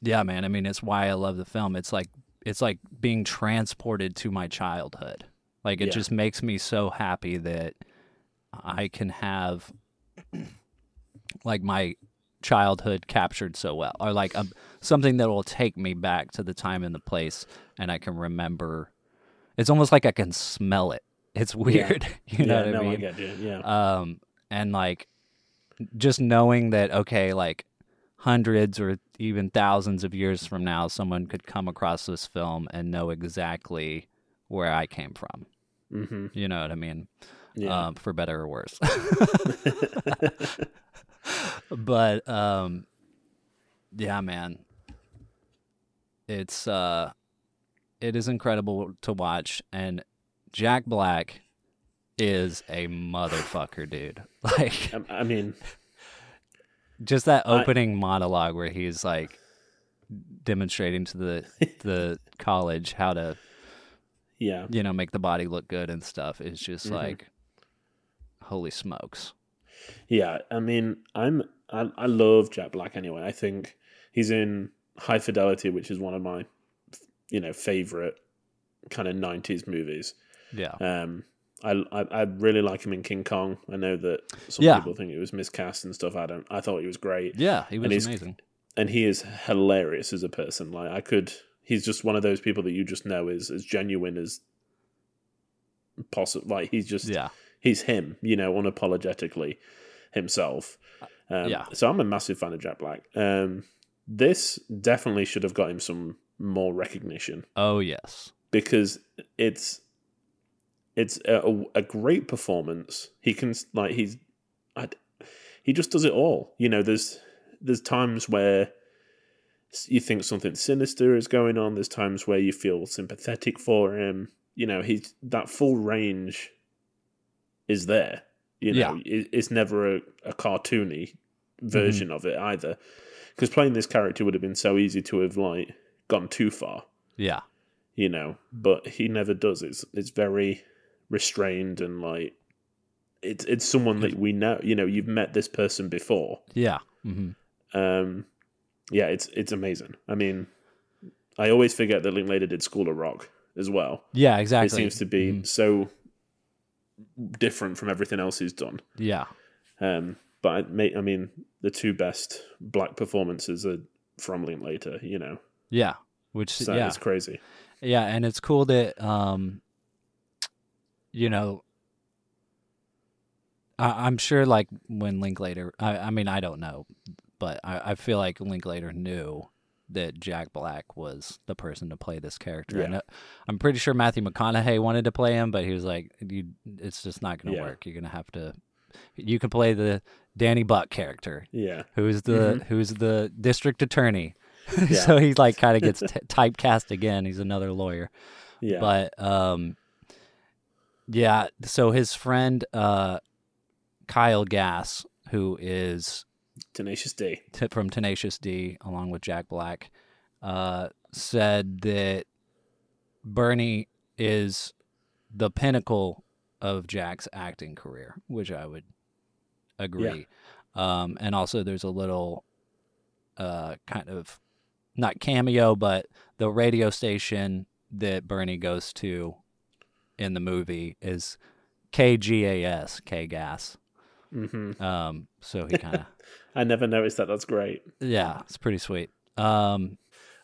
yeah, man. I mean, it's why I love the film. It's like it's like being transported to my childhood. Like it yeah. just makes me so happy that I can have like my childhood captured so well, or like a, something that will take me back to the time and the place, and I can remember. It's almost like I can smell it. It's weird. Yeah. You know yeah, what no, I mean? I get you. Yeah. Um, and like just knowing that, okay, like hundreds or even thousands of years from now, someone could come across this film and know exactly where I came from. Mm-hmm. You know what I mean? Yeah. Um, for better or worse. But, um, yeah, man, it's, uh, it is incredible to watch. And Jack Black is a motherfucker, dude. Like, I mean, just that opening I... monologue where he's like demonstrating to the, the college how to, yeah, you know, make the body look good and stuff is just mm-hmm. like, holy smokes. Yeah, I mean, I'm I, I love Jack Black anyway. I think he's in High Fidelity, which is one of my, you know, favorite kind of nineties movies. Yeah. Um, I, I I really like him in King Kong. I know that some yeah. people think it was miscast and stuff. I don't. I thought he was great. Yeah, he was and amazing. And he is hilarious as a person. Like I could. He's just one of those people that you just know is as genuine as possible. Like he's just yeah. He's him, you know, unapologetically himself. Um, yeah. So I'm a massive fan of Jack Black. Um, this definitely should have got him some more recognition. Oh, yes. Because it's it's a, a great performance. He can, like, he's, I, he just does it all. You know, there's there's times where you think something sinister is going on. There's times where you feel sympathetic for him. You know, he's, that full range is there. You know, yeah. it, it's never a, a cartoony version mm. of it either. Because playing this character would have been so easy to have, like, gone too far. Yeah. You know, but he never does. It's it's very restrained and, like, it's it's someone that we know. You know, you've met this person before. Yeah. Mm-hmm. Um. Yeah, it's it's amazing. I mean, I always forget that Linklater did School of Rock as well. Yeah, exactly. It seems to be mm-hmm. so different from everything else he's done. Yeah. Um. But, I mean, the two best black performances are from Linklater, you know. Yeah. Which, so yeah. It's crazy. Yeah, and it's cool that, um, you know, I- I'm sure, like, when Linklater... I, I mean, I don't know, but I, I feel like Linklater knew that Jack Black was the person to play this character. Yeah. And I'm pretty sure Matthew McConaughey wanted to play him, but he was like, "You, it's just not going to yeah. work. You're going to have to... You can play the Danny Buck character, yeah, who's the mm-hmm. who's the district attorney." Yeah. So he like kind of gets t- typecast again. He's another lawyer, yeah. But um, yeah. So his friend uh, Kyle Gass, who is Tenacious D t- from Tenacious D, along with Jack Black, uh, said that Bernie is the pinnacle of Jack's acting career, which I would agree. Yeah. Um, and also there's a little uh, kind of, not cameo, but the radio station that Bernie goes to in the movie is K G A S, K-Gas. Mm-hmm. Um, so he kind of... I never noticed that. That's great. Yeah, it's pretty sweet. Um,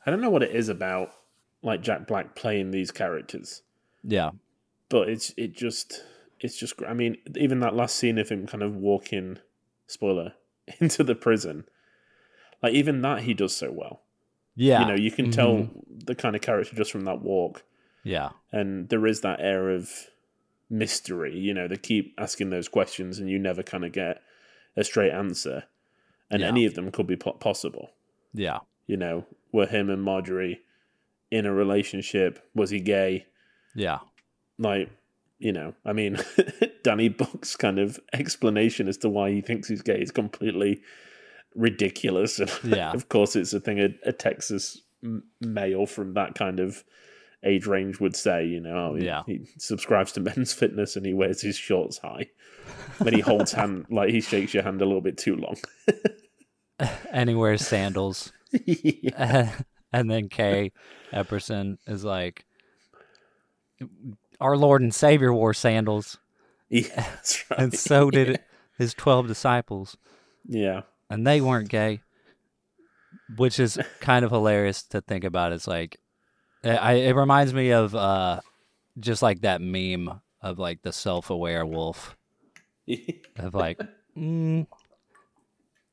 I don't know what it is about like Jack Black playing these characters. Yeah. But it's it just it's just I mean, even that last scene of him kind of walking, spoiler, into the prison, like even that he does so well. Yeah, you know, you can tell mm-hmm. the kind of character just from that walk. Yeah, and there is that air of mystery. You know, they keep asking those questions, and you never kind of get a straight answer, and yeah. any of them could be possible. Yeah, you know, were him and Marjorie in a relationship? Was he gay? Yeah. Like, you know, I mean, Danny Buck's kind of explanation as to why he thinks he's gay is completely ridiculous. And yeah. Of course, it's a thing a, a Texas male from that kind of age range would say, you know, he, yeah. he subscribes to Men's Fitness and he wears his shorts high. And he holds hand, like he shakes your hand a little bit too long. And he wears sandals. Yeah. And then Kay Epperson is like, "Our Lord and Savior wore sandals." Yeah, that's right. And so did yeah. his twelve disciples. Yeah. And they weren't gay, which is kind of hilarious to think about. It's like, it, I, it reminds me of uh, just like that meme of like the self-aware wolf. Of like, mm,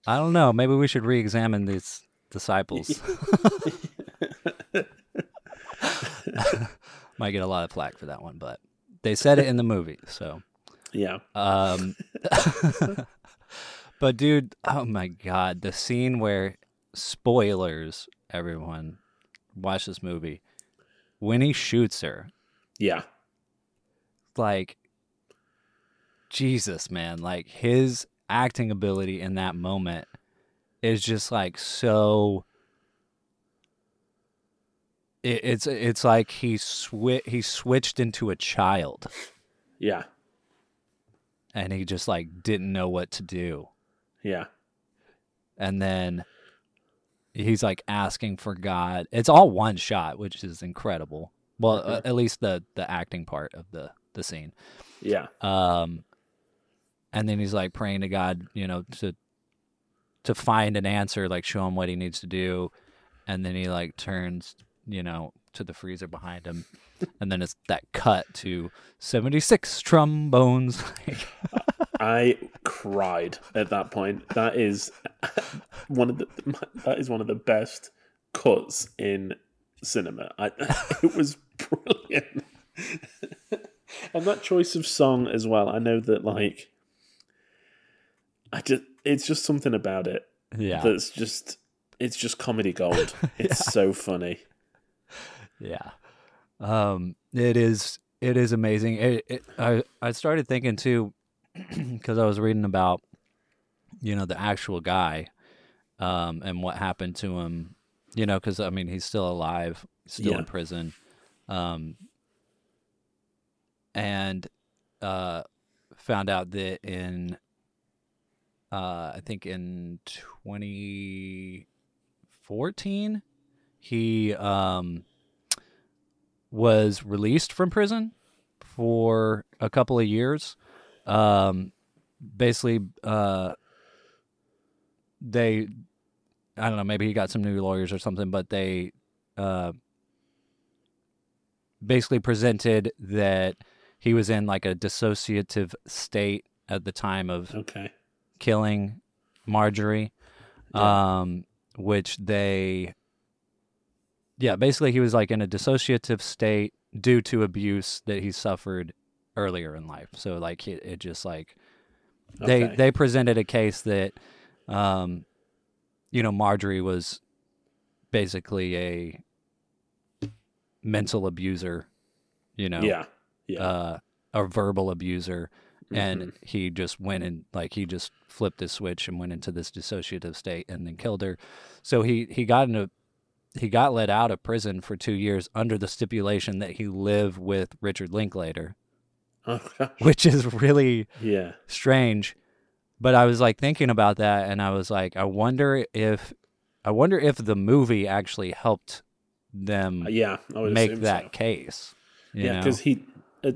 I don't know, maybe we should re-examine these disciples. Might get a lot of flack for that one, but they said it in the movie, so yeah. Um, but dude, oh my god, the scene where, spoilers, everyone, watch this movie, when he shoots her, yeah, like Jesus, man, like his acting ability in that moment is just like so. It, it's it's like he swi- he switched into a child. Yeah. And he just like didn't know what to do. Yeah. And then he's like asking for God. It's all one shot, which is incredible. Well, mm-hmm. at least the, the acting part of the, the scene. Yeah. Um, and then he's like praying to God, you know, to to find an answer, like show him what he needs to do. And then he like turns, you know, to the freezer behind him, and then it's that cut to seventy-six trombones. I cried at that point. That is one of the that is one of the best cuts in cinema. I, it was brilliant, and that choice of song as well. I know that, like, I just it's just something about it. Yeah, that's just. it's just comedy gold. It's yeah. so funny. Yeah. Um, it is, it is amazing. It, it, I, I started thinking too, because I was reading about, you know, the actual guy, um, and what happened to him, you know, because, I mean, he's still alive, still yeah. in prison. Um, and, uh, found out that in, uh, I think in twenty fourteen, he, um, was released from prison for a couple of years. Um, basically, uh, they, I don't know, maybe he got some new lawyers or something, but they, uh, basically presented that he was in like a dissociative state at the time of okay. killing Marjorie, yeah. um, which they, yeah, basically he was like in a dissociative state due to abuse that he suffered earlier in life. So like it, it just like, they, okay. they presented a case that, um, you know, Marjorie was basically a mental abuser, you know, yeah, yeah. Uh, a verbal abuser. Mm-hmm. And he just went and like, he just flipped his switch and went into this dissociative state and then killed her. So he, he got into, he got let out of prison for two years under the stipulation that he live with Richard Linklater, oh, gosh. Which is really yeah. strange. But I was like thinking about that, and I was like, I wonder if, I wonder if the movie actually helped them, yeah, I would make that so. Case. You yeah, because he,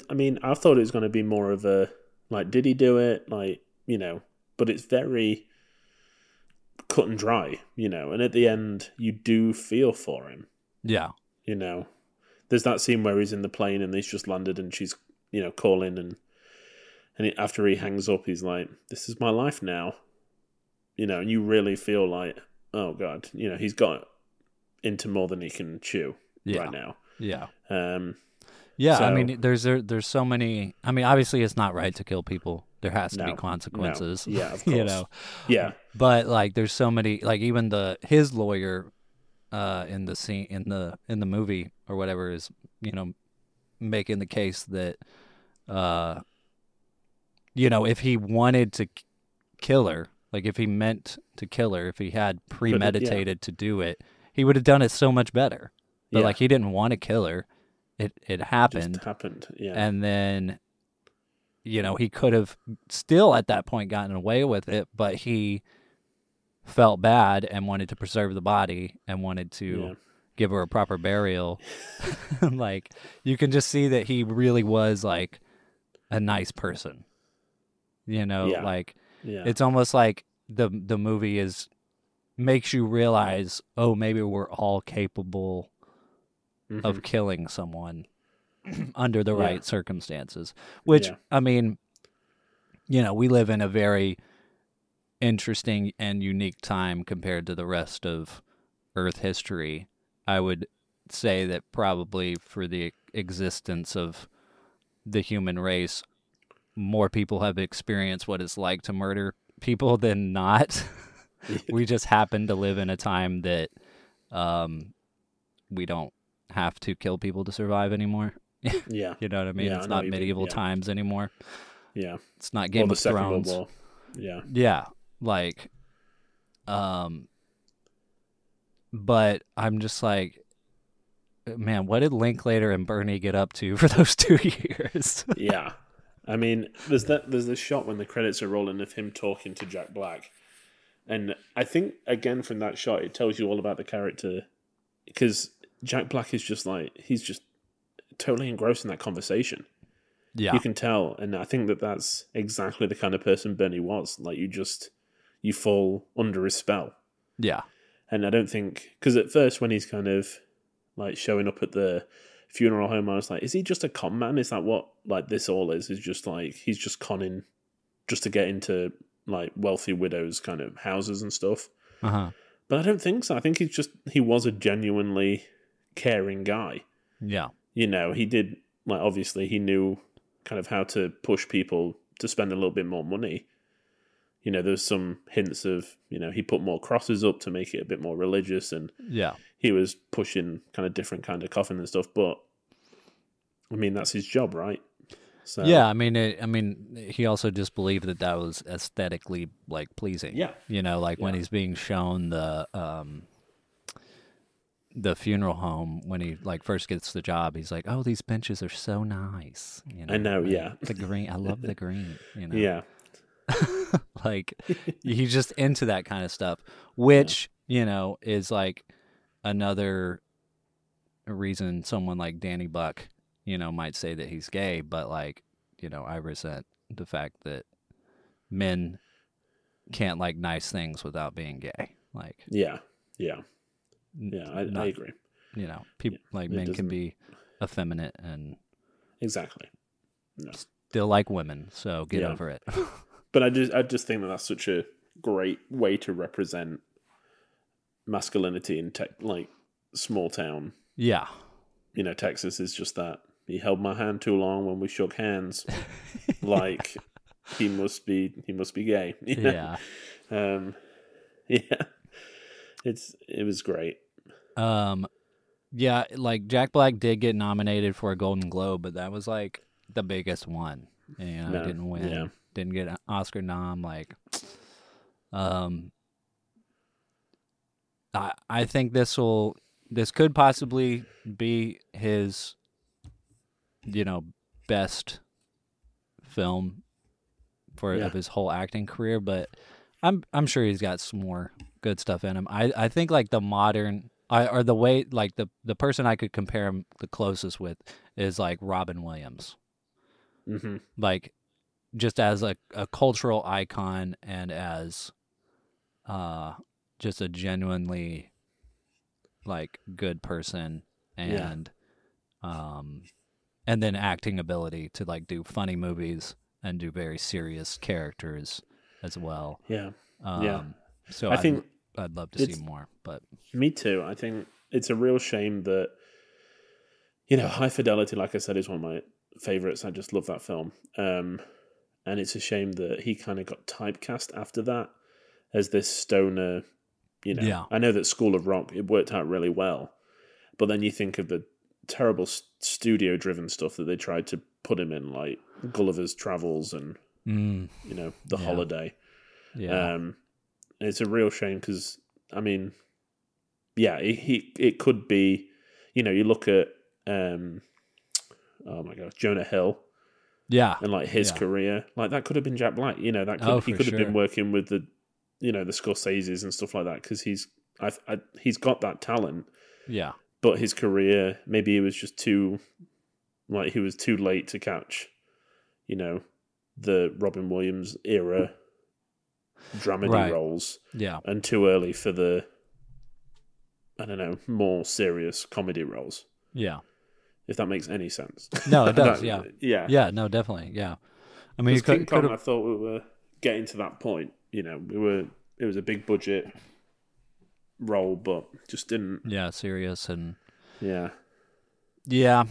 I mean, I thought it was going to be more of a like, did he do it? Like, you know, but it's very cut and dry, you know. And at the end, you do feel for him. Yeah, you know, there's that scene where he's in the plane and he's just landed, and she's, you know, calling and. And after he hangs up, he's like, this is my life now. You know, and you really feel like, oh, God. You know, he's got into more than he can chew yeah. right now. Yeah. Um, yeah, so, I mean, there's there, there's so many... I mean, obviously, it's not right to kill people. There has to no, be consequences. No. Yeah, of course. You know? Yeah. But, like, there's so many... Like, even the his lawyer uh, in the scene, in the in the movie or whatever is, you know, making the case that... Uh, you know, if he wanted to kill her, like if he meant to kill her, if he had premeditated yeah. to do it, he would have done it so much better. But yeah. like he didn't want to kill her. It it happened. It just happened, yeah. And then, you know, he could have still at that point gotten away with it, but he felt bad and wanted to preserve the body and wanted to yeah. give her a proper burial. Like, you can just see that he really was like a nice person. You know, yeah. like yeah. it's almost like the the movie is makes you realize, oh, maybe we're all capable mm-hmm. of killing someone under the yeah. right circumstances. Which yeah. I mean, you know, we live in a very interesting and unique time compared to the rest of Earth history. I would say that probably for the existence of the human race, more people have experienced what it's like to murder people than not. We just happen to live in a time that um, we don't have to kill people to survive anymore. Yeah. You know what I mean? Yeah, it's I not medieval mean, yeah. times anymore. Yeah. It's not Game or of Thrones. World War. Yeah. Yeah. Like, um, but I'm just like, man, what did Linklater and Bernie get up to for those two years? Yeah. I mean, there's that. There's this shot when the credits are rolling of him talking to Jack Black, and I think again from that shot it tells you all about the character, because Jack Black is just like he's just totally engrossed in that conversation. Yeah, you can tell, and I think that that's exactly the kind of person Bernie was. Like you just you fall under his spell. Yeah, and I don't think because at first when he's kind of like showing up at the funeral home, I was like, is he just a con man? Is that what like this all is? Is just like he's just conning just to get into like wealthy widows kind of houses and stuff. Uh-huh. But I don't think so. I think he's just he was a genuinely caring guy. Yeah. You know, he did like obviously he knew kind of how to push people to spend a little bit more money. you know, there's some hints of, you know, he put more crosses up to make it a bit more religious, and yeah, he was pushing kind of different kind of coffin and stuff. But I mean, that's his job, right? So yeah, I mean, it, I mean, he also just believed that that was aesthetically like pleasing. Yeah, you know, like yeah. when he's being shown the um, the funeral home, when he like first gets the job, he's like, "Oh, these benches are so nice." You know, I know, like, yeah, the green. I love the green. You know, yeah, like he's just into that kind of stuff, which yeah. you know is like another reason someone like Danny Buck, you know, might say that he's gay, but like, you know, I resent the fact that men can't like nice things without being gay. Like, yeah, yeah, yeah, I, not, I agree. You know, people yeah, like men can be effeminate and exactly no. still like women, so get yeah. over it. But I just, I just think that that's such a great way to represent masculinity in tech, like small town. Yeah, you know, Texas is just that. He held my hand too long when we shook hands. Like he must be, he must be gay. You know? Yeah, um, yeah. It's it was great. Um, yeah, like Jack Black did get nominated for a Golden Globe, but that was like the biggest one, and no, didn't win. Yeah. Didn't get an Oscar nom. Like, um, I I think this will. This could possibly be his, you know, best film for yeah. of his whole acting career, but I'm I'm sure he's got some more good stuff in him. I, I think like the modern I or the way like the, the person I could compare him the closest with is like Robin Williams. Mm-hmm. Like just as a, a cultural icon and as uh just a genuinely like good person, and yeah. um and then acting ability to like do funny movies and do very serious characters as well. Yeah. Um, yeah. So I I'd, think I'd love to see more, but me too. I think it's a real shame that, you know, High Fidelity, like I said, is one of my favorites. I just love that film. Um, and it's a shame that he kind of got typecast after that as this stoner. You know, yeah. I know that School of Rock, it worked out really well, but then you think of the terrible st- studio-driven stuff that they tried to put him in, like Gulliver's Travels and mm. you know The yeah. Holiday. Yeah, um, it's a real shame because I mean, yeah, he, he it could be, you know, you look at um, oh my gosh, Jonah Hill, yeah, and like his yeah. career, like that could have been Jack Black. You know, that could, oh, he could sure. have been working with the. You know, the Scorseses and stuff like that, because he's I've, I, he's got that talent. Yeah. But his career, maybe he was just too, like he was too late to catch, you know, the Robin Williams era dramedy right. roles. Yeah. And too early for the, I don't know, more serious comedy roles. Yeah. If that makes any sense. No, it does, that, yeah. Yeah. Yeah, no, definitely, yeah. I mean, could, King Kong, I thought we were getting to that point. You know, we were. It was a big budget role, but just didn't. Yeah, serious and. Yeah. Yeah.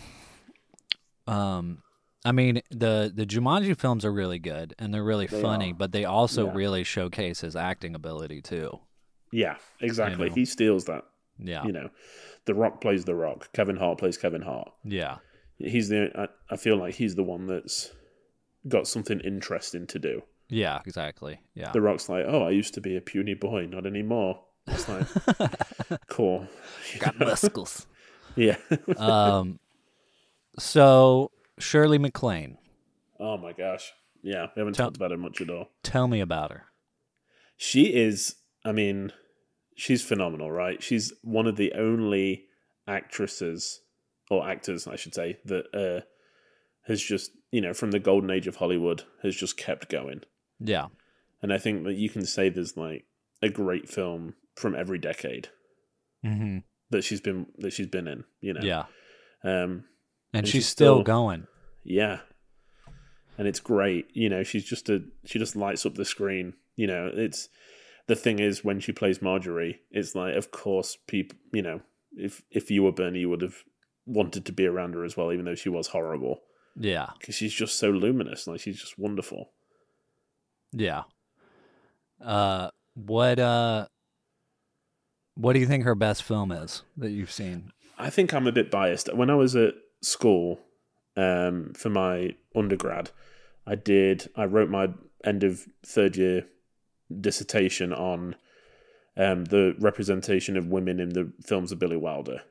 Um, I mean the the Jumanji films are really good and they're really they funny, are. But they also yeah. really showcase his acting ability too. Yeah, exactly. You know? He steals that. Yeah. You know, The Rock plays The Rock. Kevin Hart plays Kevin Hart. Yeah. He's the. I, I feel like he's the one that's got something interesting to do. Yeah, exactly. Yeah, The Rock's like, oh, I used to be a puny boy, not anymore. It's like, cool. Got muscles. Yeah. um. So Shirley MacLaine. Oh my gosh. Yeah, we haven't tell, talked about her much at all. Tell me about her. She is. I mean, she's phenomenal, right? She's one of the only actresses or actors, I should say, that uh, has just, you know, from the golden age of Hollywood, has just kept going. Yeah. And I think that you can say there's like a great film from every decade mm-hmm. that she's been that she's been in, you know. Yeah. Um, and, and she's, she's still, still going. Yeah. And it's great, you know. She's just a she just lights up the screen, you know. It's the thing is when she plays Marjorie, it's like, of course, people, you know, if if you were Bernie, you would have wanted to be around her as well, even though she was horrible. Yeah, because she's just so luminous, like she's just wonderful. Yeah, Uh, what uh, what do you think her best film is that you've seen? I think I'm a bit biased. When I was at school um, for my undergrad, I did I wrote my end of third year dissertation on um, the representation of women in the films of Billy Wilder.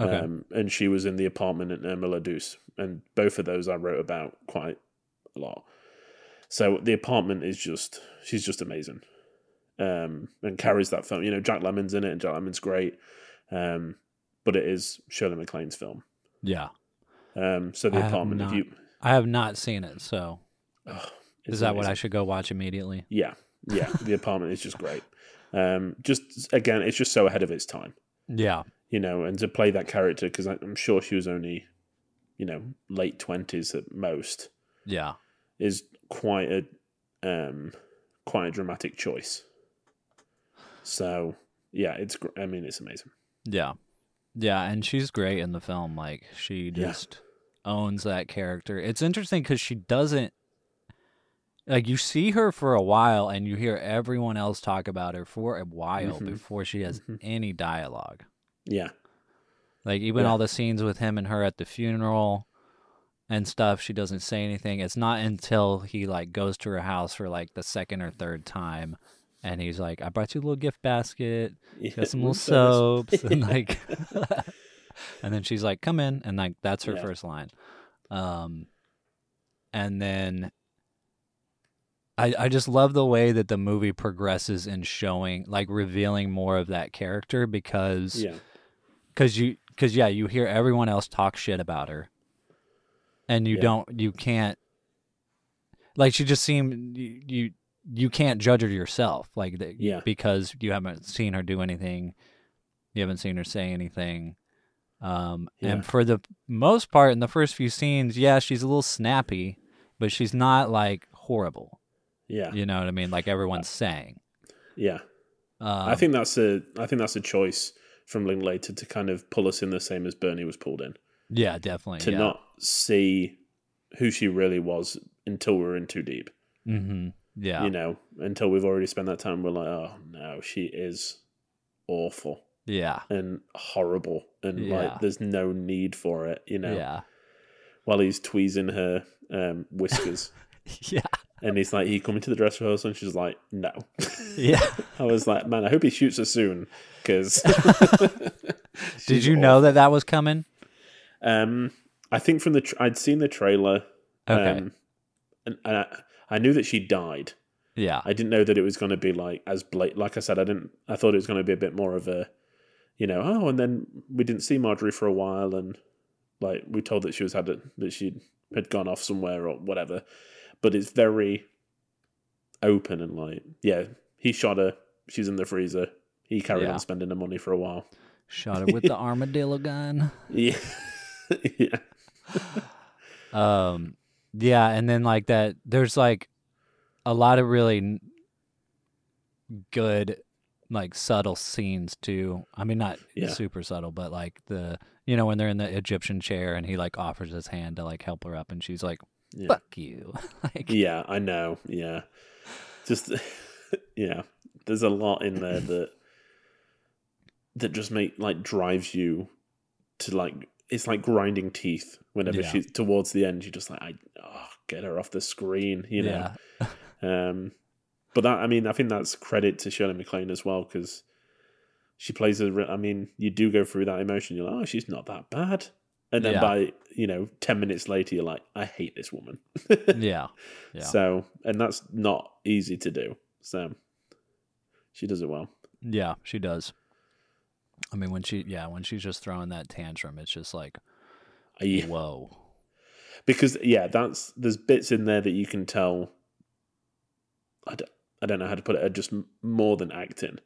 Okay. Um, and she was in The Apartment and Irma LaDuce, and both of those I wrote about quite a lot. So The Apartment is just, she's just amazing, um, and carries that film. You know, Jack Lemmon's in it, and Jack Lemmon's great, um, but it is Shirley MacLaine's film. Yeah. Um, so The I Apartment. Not, if you, I have not seen it, so oh, is that amazing. What I should go watch immediately? Yeah, yeah. The Apartment is just great. Um, just again, it's just so ahead of its time. Yeah. You know, and to play that character, because I'm sure she was only, you know, late twenties at most. Yeah, is quite a, um, quite a dramatic choice. So yeah, it's. I mean, it's amazing. Yeah, yeah, and she's great in the film. Like she just yeah. owns that character. It's interesting because she doesn't. Like, you see her for a while, and you hear everyone else talk about her for a while mm-hmm. before she has mm-hmm. any dialogue. Yeah. Like, even yeah. all the scenes with him and her at the funeral and stuff, she doesn't say anything. It's not until he, like, goes to her house for, like, the second or third time, and he's like, I brought you a little gift basket, yeah, got some little soaps, and, like, and then she's like, come in, and, like, that's her yeah. first line. Um, and then I, I just love the way that the movie progresses in showing, like, revealing more of that character because, yeah. cause you, cause yeah, you hear everyone else talk shit about her, and you yeah. don't, you can't, like, she just seemed you, you, you can't judge her yourself, like, the, yeah. because you haven't seen her do anything, you haven't seen her say anything, um, yeah. and for the most part in the first few scenes, yeah, she's a little snappy, but she's not like horrible. Yeah, you know what I mean. Like everyone's saying. Yeah, um, I think that's a. I think that's a choice from Linklater to kind of pull us in the same as Bernie was pulled in. Yeah, definitely. To yeah. not see who she really was until we're in too deep. Mm-hmm. Yeah, you know, until we've already spent that time, we're like, oh no, she is awful. Yeah, and horrible, and yeah. like there's no need for it. You know. Yeah. While he's tweezing her um, whiskers. yeah. And he's like, he coming to the dress rehearsal, and she's like, no. Yeah. I was like, man, I hope he shoots her soon, because. Did you awful. know that that was coming? Um, I think from the tra- I'd seen the trailer. Okay. Um, and and I, I knew that she died. Yeah. I didn't know that it was going to be like as blatant. Like I said, I didn't. I thought it was going to be a bit more of a, you know, oh, and then we didn't see Marjorie for a while, and like we told that she was had a, that she had gone off somewhere or whatever. But it's very open and like, yeah, he shot her. She's in the freezer. He carried yeah. on spending the money for a while. Shot her with the armadillo gun. Yeah. yeah. Um, yeah. And then like that, there's like a lot of really good, like subtle scenes too. I mean, not yeah. super subtle, but like the, you know, when they're in the Egyptian chair and he like offers his hand to like help her up and she's like, yeah. fuck you. like, yeah, I know. Yeah. Just, yeah. There's a lot in there that that just make like drives you to like, it's like grinding teeth whenever yeah. she's towards the end. You're just like, I oh, get her off the screen, you know? Yeah. um, but that, I mean, I think that's credit to Shirley MacLaine as well, because she plays a, I mean, you do go through that emotion. You're like, oh, she's not that bad. And then yeah. by, you know, ten minutes later, you're like, I hate this woman. yeah. yeah. So, and that's not easy to do. So, she does it well. Yeah, she does. I mean, when she, yeah, when she's just throwing that tantrum, it's just like, yeah. whoa. Because, yeah, that's, there's bits in there that you can tell, I don't, I don't know how to put it, are just more than acting.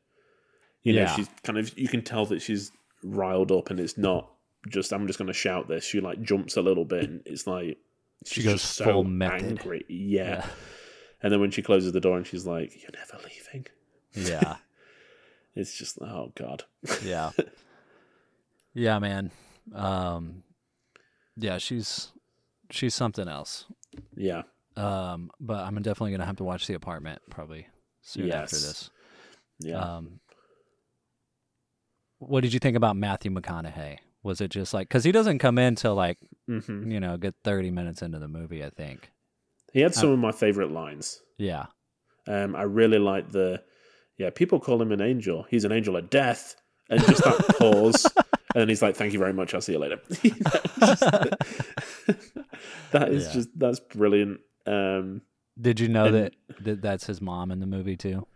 You know, yeah. she's kind of, you can tell that she's riled up and it's not, just I'm just going to shout this. She like jumps a little bit and it's like she's she goes just so angry. Yeah. yeah. And then when she closes the door and she's like, you're never leaving. Yeah. it's just oh god. yeah. Yeah, man. Um yeah, she's she's something else. Yeah. Um but I'm definitely going to have to watch The Apartment probably soon yes. after this. Yeah. Um, what did you think about Matthew McConaughey? Was it just like, because he doesn't come in till like, mm-hmm. you know, a good thirty minutes into the movie, I think. He had some um, of my favorite lines. Yeah. Um, I really like the, yeah, people call him an angel. He's an angel of death. And just that pause. And then he's like, thank you very much. I'll see you later. that is, that is yeah. just, that's brilliant. Um, did you know that, that that's his mom in the movie too?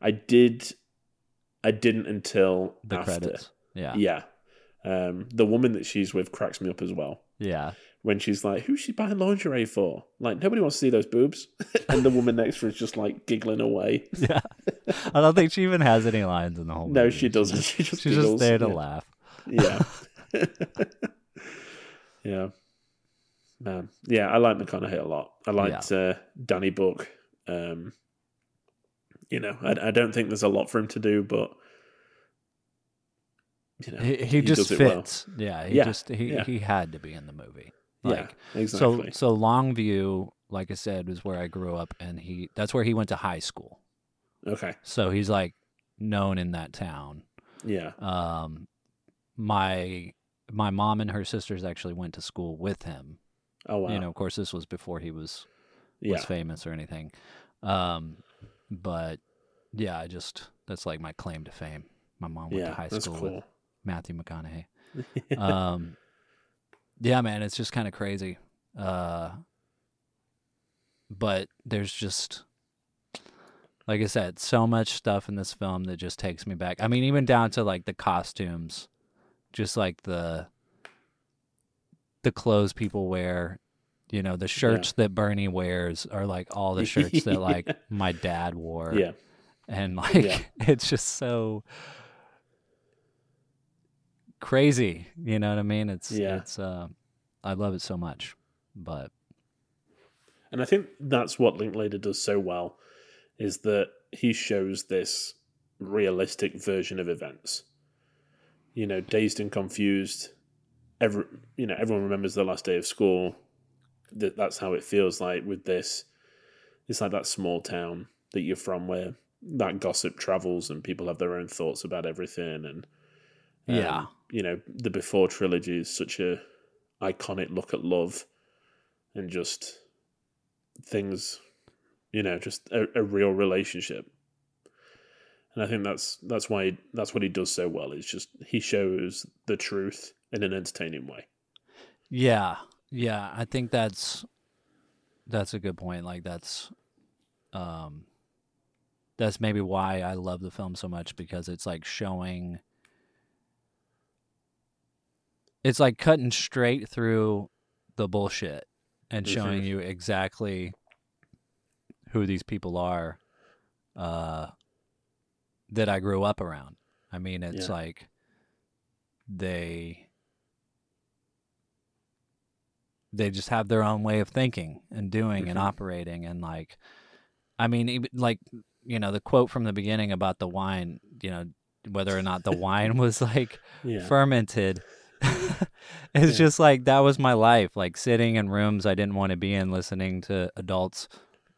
I did. I didn't until the after. Credits. Yeah. Yeah. Um, the woman that she's with cracks me up as well. Yeah. When she's like, who's she buying lingerie for? Like, nobody wants to see those boobs. And the woman next to her is just like giggling away. Yeah. I don't think she even has any lines in the whole movie. No, she doesn't. She just She's giggles. Just there to yeah. laugh. Yeah. yeah. Man. Yeah, I like McConaughey a lot. I liked yeah. uh, Danny Boyle. Um, you know, I, I don't think there's a lot for him to do, but you know, he, he, he just fits. Well. Yeah, he yeah. just he, yeah. he had to be in the movie. Like, yeah, exactly. So, so Longview, like I said, was where I grew up, and he that's where he went to high school. Okay. So he's like known in that town. Yeah. Um, my my mom and her sisters actually went to school with him. Oh wow. You know, of course, this was before he was was yeah. famous or anything. Um, but yeah, I just that's like my claim to fame. My mom went yeah, to high school cool. with Matthew McConaughey. um, yeah, man, it's just kind of crazy. Uh, but there's just, like I said, so much stuff in this film that just takes me back. I mean, even down to like the costumes, just like the the clothes people wear. You know, the shirts yeah. that Bernie wears are like all the shirts that like yeah. my dad wore. Yeah, and like yeah. it's just so crazy, you know what I mean? It's yeah. it's uh, I love it so much, but and I think that's what Linklater does so well is that he shows this realistic version of events. You know, Dazed and Confused. Every you know, everyone remembers the last day of school. That that's how it feels like with this. It's like that small town that you're from, where that gossip travels and people have their own thoughts about everything and. Um, yeah, you know, the Before trilogy is such a iconic look at love and just things, you know, just a, a real relationship. And I think that's that's why he, that's what he does so well. It's just he shows the truth in an entertaining way. Yeah, yeah, I think that's that's a good point. Like that's, um, that's maybe why I love the film so much, because it's like showing. It's like cutting straight through the bullshit and showing you exactly who these people are uh, that I grew up around. I mean, it's yeah. like they they just have their own way of thinking and doing mm-hmm. and operating. And like, I mean, even like, you know, the quote from the beginning about the wine, you know, whether or not the wine was like yeah. fermented. It's yeah. just like that was my life, like sitting in rooms I didn't want to be in, listening to adults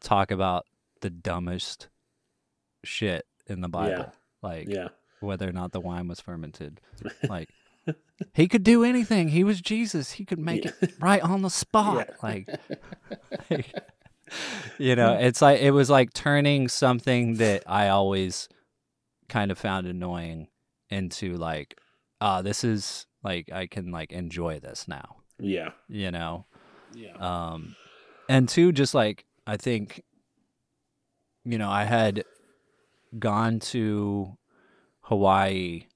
talk about the dumbest shit in the Bible, yeah. like yeah. whether or not the wine was fermented. Like he could do anything. He was Jesus. He could make yeah. it right on the spot. Yeah. Like, like, you know, it's like it was like turning something that I always kind of found annoying into like, ah, uh, this is. Like, I can, like, enjoy this now. Yeah. You know? Yeah. Um, and two, just, like, I think, you know, I had gone to Hawaii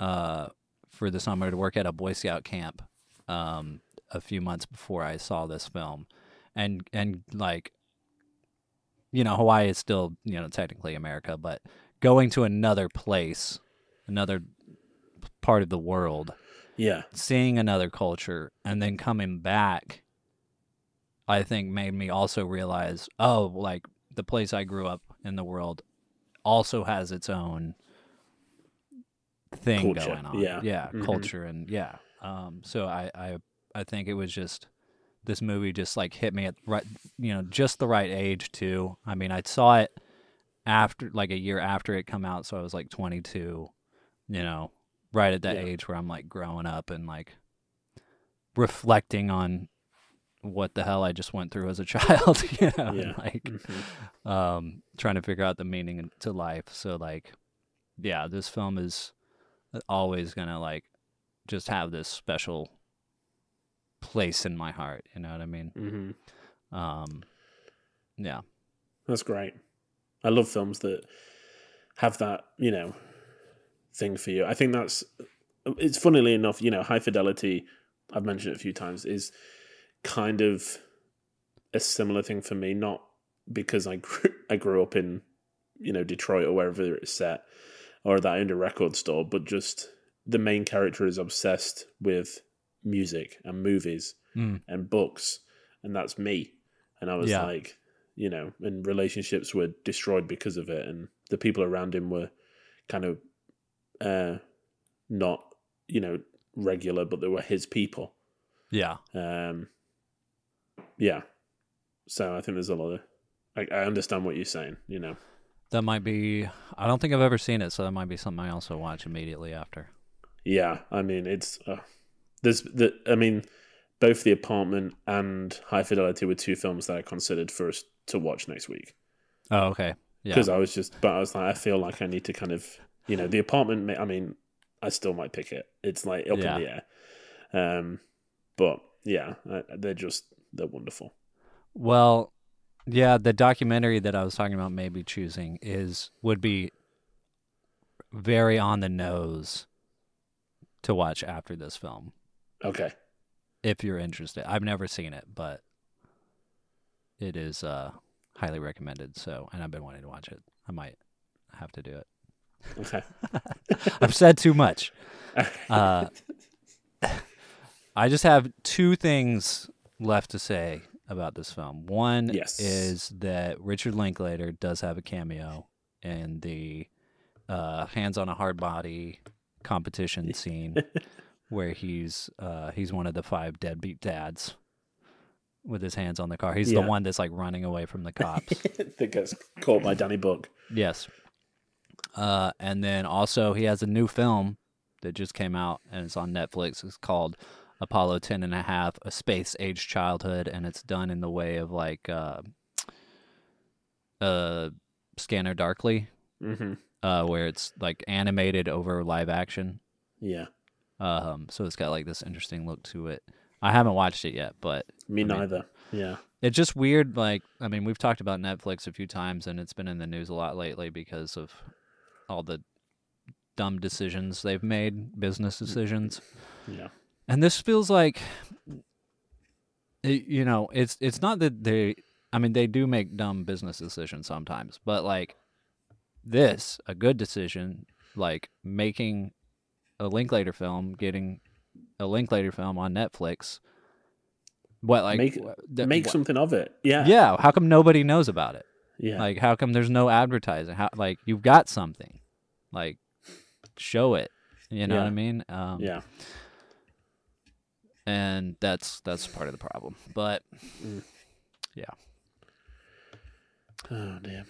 uh, for the summer to work at a Boy Scout camp um, a few months before I saw this film. And, and like, you know, Hawaii is still, you know, technically America, but going to another place, another part of the world... Yeah. Seeing another culture and then coming back, I think made me also realize, oh, like the place I grew up in the world also has its own thing culture. Going on. Yeah. Yeah. Mm-hmm. Culture. And yeah. Um, so I, I, I think it was just, this movie just like hit me at right, you know, just the right age too. I mean, I saw it after, like a year after it come out, so I was like twenty-two, you know, right at that yeah. age where I'm like growing up and like reflecting on what the hell I just went through as a child, you know, yeah. and, like mm-hmm. um, trying to figure out the meaning to life. So like, yeah, this film is always gonna like just have this special place in my heart. You know what I mean? Mm-hmm. Um, yeah, that's great. I love films that have that, you know, thing for you. I think that's, it's funnily enough, you know, High Fidelity, I've mentioned it a few times, is kind of a similar thing for me, not because I grew, I grew up in, you know, Detroit or wherever it's set, or that I owned a record store, but just the main character is obsessed with music and movies mm. and books, and that's me. And I was yeah. like, you know, and relationships were destroyed because of it, and the people around him were kind of uh, not, you know, regular, but they were his people. Yeah. Um. Yeah. So I think there's a lot of... I, I understand what you're saying, you know. That might be... I don't think I've ever seen it, so that might be something I also watch immediately after. Yeah, I mean, it's... Uh, there's the. I mean, both The Apartment and High Fidelity were two films that I considered first to watch next week. Oh, okay. Yeah. Because I was just, but I was like, I feel like I need to kind of, you know, The Apartment, I mean, I still might pick it. It's like up yeah. in the air. Um, but yeah, they're just, they're wonderful. Well, yeah, the documentary that I was talking about maybe choosing is, would be very on the nose to watch after this film. Okay. If you're interested. I've never seen it, but it is uh, highly recommended. So, and I've been wanting to watch it. I might have to do it. Okay. I've said too much. Uh, I just have two things left to say about this film. One yes. is that Richard Linklater does have a cameo in the uh, Hands on a Hard Body competition scene where he's uh, he's one of the five deadbeat dads with his hands on the car. He's yeah. the one that's like running away from the cops. That gets caught by Danny Boyle. Yes. Uh, and then also he has a new film that just came out and it's on Netflix. It's called Apollo ten and a half, A Space Age Childhood. And it's done in the way of like uh, uh, Scanner Darkly, mm-hmm. uh, where it's like animated over live action. Yeah. Um, so it's got like this interesting look to it. I haven't watched it yet, but... Me I mean, neither, yeah. It's just weird, like, I mean, we've talked about Netflix a few times, and it's been in the news a lot lately because of all the dumb decisions they've made, business decisions. Yeah. And this feels like, you know, it's it's not that they... I mean, they do make dumb business decisions sometimes, but, like, this, a good decision, like, making a Linklater film, getting... a Linklater film on Netflix. What like make, th- make what? something of it? Yeah, yeah. How come nobody knows about it? Yeah, like how come there's no advertising? How like you've got something, like show it. You know yeah. what I mean? Um, yeah. And that's that's part of the problem, but mm. yeah. Oh damn.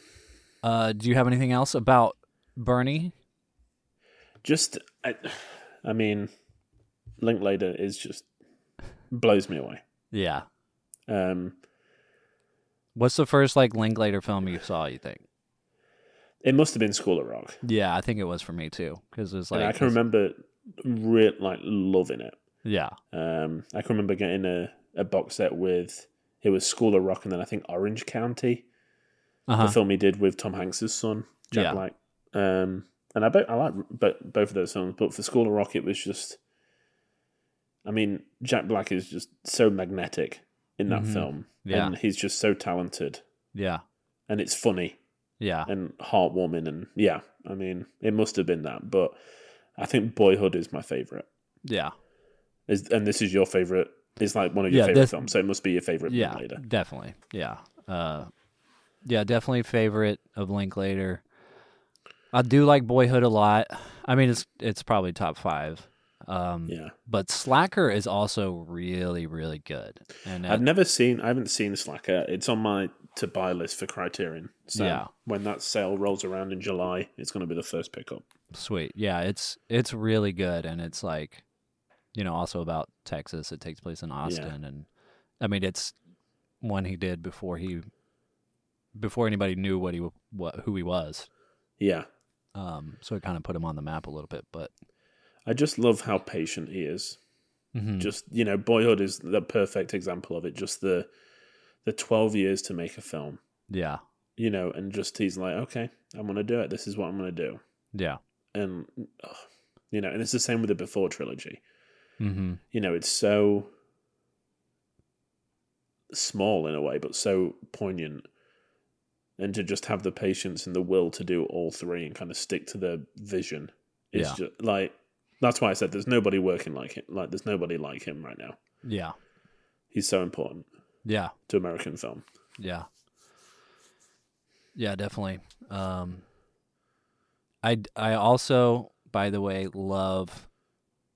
Uh, do you have anything else about Bernie? Just, I, I mean. Linklater is just blows me away. Yeah. Um, What's the first like Linklater film you saw, you think? It must have been School of Rock. Yeah, I think it was for me too. Because it was like and I can remember re- like loving it. Yeah. Um, I can remember getting a, a box set with it was School of Rock and then I think Orange County. Uh-huh. The film he did with Tom Hanks' son, Jack yeah. Black. Um, and I both I like but both of those films, but for School of Rock it was just I mean, Jack Black is just so magnetic in that mm-hmm. film. Yeah. And he's just so talented. Yeah. And it's funny. Yeah. And heartwarming. And yeah, I mean, it must have been that. But I think Boyhood is my favorite. Yeah. Is, and this is your favorite. It's like one of your yeah, favorite def- films. So it must be your favorite yeah, Linklater. Definitely. Yeah. Uh, yeah, definitely favorite of Linklater. I do like Boyhood a lot. I mean, it's it's probably top five. Um, yeah, but Slacker is also really, really good. And it, I've never seen, I haven't seen Slacker. It's on my to buy list for Criterion. So yeah. When that sale rolls around in July, it's going to be the first pickup. Sweet. Yeah, it's it's really good. And it's like, you know, also about Texas. It takes place in Austin. Yeah. And I mean, it's one he did before he before anybody knew what he what who he was. Yeah. Um, so it kind of put him on the map a little bit. But I just love how patient he is. Mm-hmm. Just, you know, Boyhood is the perfect example of it. Just the the twelve years to make a film. Yeah. You know, and just he's like, okay, I'm going to do it. This is what I'm going to do. Yeah. And, ugh, you know, and it's the same with the Before trilogy. Mm-hmm. You know, it's so small in a way, but so poignant. And to just have the patience and the will to do all three and kind of stick to the vision is yeah. just like, that's why I said there's nobody working like him. Like, there's nobody like him right now. Yeah. He's so important. Yeah. To American film. Yeah. Yeah, definitely. Um, I, I also, by the way, love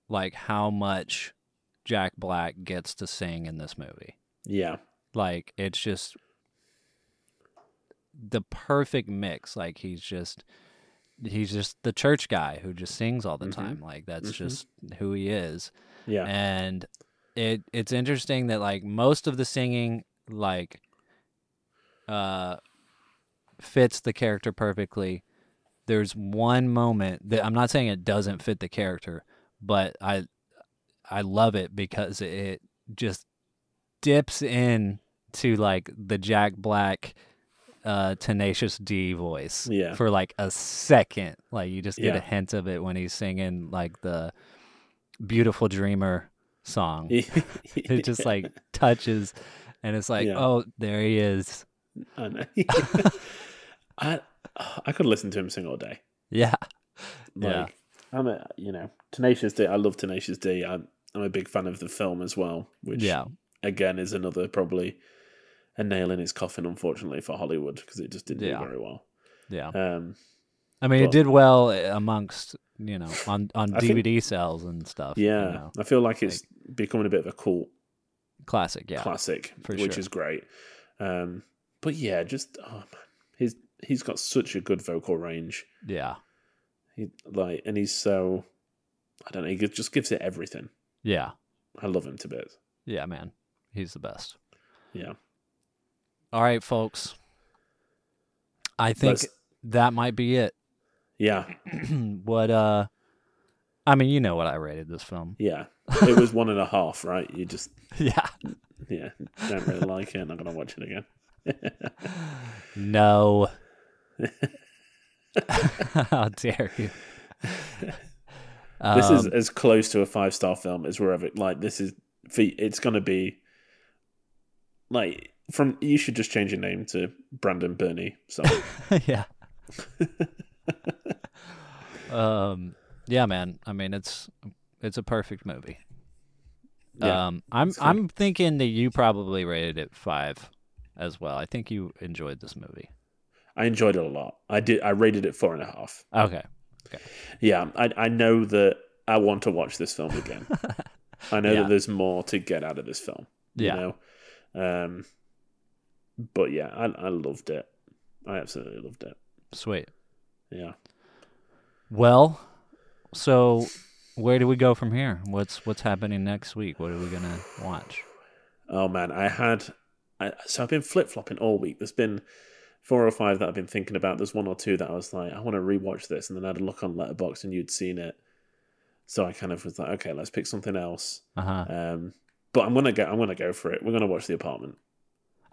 like how much Jack Black gets to sing in this movie. Yeah. Like, it's just the perfect mix. Like, he's just he's just the church guy who just sings all the mm-hmm. time. Like, that's mm-hmm. just who he is. Yeah. And it it's interesting that like most of the singing like uh fits the character perfectly. There's one moment that I'm not saying it doesn't fit the character, but I I love it because it just dips in to like the Jack Black Uh, Tenacious D voice yeah. for like a second. Like you just get yeah. a hint of it when he's singing like the Beautiful Dreamer song. It just like touches and it's like, yeah. oh, there he is. I know. I I could listen to him sing all day. Yeah. Like, yeah. I'm a, you know, Tenacious D. I love Tenacious D. I'm, I'm a big fan of the film as well, which yeah. again is another probably a nail in his coffin, unfortunately, for Hollywood, because it just didn't yeah. do very well. Yeah. Um, I mean, but, it did well amongst, you know, on, on I D V D think, sales and stuff. Yeah. You know. I feel like it's like, becoming a bit of a cool classic, yeah. Classic, for which sure. is great. Um, but yeah, just, oh man, he's, he's got such a good vocal range. Yeah. He like, and he's so, I don't know, he just gives it everything. Yeah. I love him to bits. Yeah, man. He's the best. Yeah. All right, folks. I think Let's... that might be it. Yeah. What, uh, I mean, you know what I rated this film. Yeah. It was one and a half, right? You just. Yeah. Yeah. Don't really like it. I'm going to watch it again. No. How dare you? This um, is as close to a five-star film as we're ever. Like, this is. It's going to be. Like. From you should just change your name to Brandon Bernie. So yeah, um, yeah, man. I mean, it's it's a perfect movie. Yeah, um, I'm I'm thinking that you probably rated it five as well. I think you enjoyed this movie. I enjoyed it a lot. I did. I rated it four and a half. Okay. Okay. Yeah, I I know that I want to watch this film again. I know yeah. that there's more to get out of this film. Yeah. You know? Um. But yeah, I, I loved it. I absolutely loved it. Sweet. Yeah. Well, so where do we go from here? What's what's happening next week? What are we gonna watch? Oh man, I had I, so I've been flip flopping all week. There's been four or five that I've been thinking about. There's one or two that I was like, I want to rewatch this, and then I had a look on Letterboxd and you'd seen it. So I kind of was like, okay, let's pick something else. Uh-huh. Um, but I'm gonna go. I'm gonna go for it. We're gonna watch The Apartment.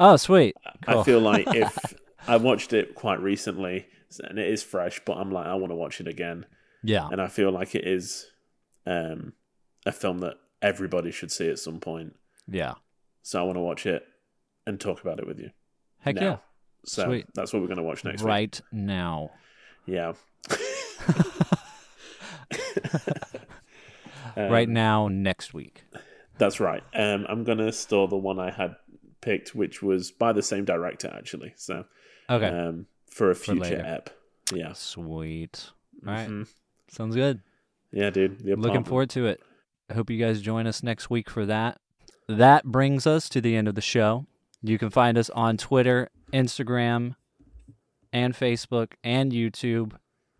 Oh, sweet. Cool. I feel like if I watched it quite recently and it is fresh, but I'm like, I want to watch it again. Yeah. And I feel like it is um, a film that everybody should see at some point. Yeah. So I want to watch it and talk about it with you. Heck now. Yeah. So sweet. That's what we're going to watch next right week. Right now. Yeah. um, right now, next week. That's right. Um, I'm going to store the one I had picked, which was by the same director actually, so okay um for a future for ep. Yeah, sweet. All right. Mm-hmm. Sounds good. Yeah, dude, looking forward to it. I hope you guys join us next week for that. That brings us to the end of the show. You can find us on Twitter Instagram, and Facebook, and YouTube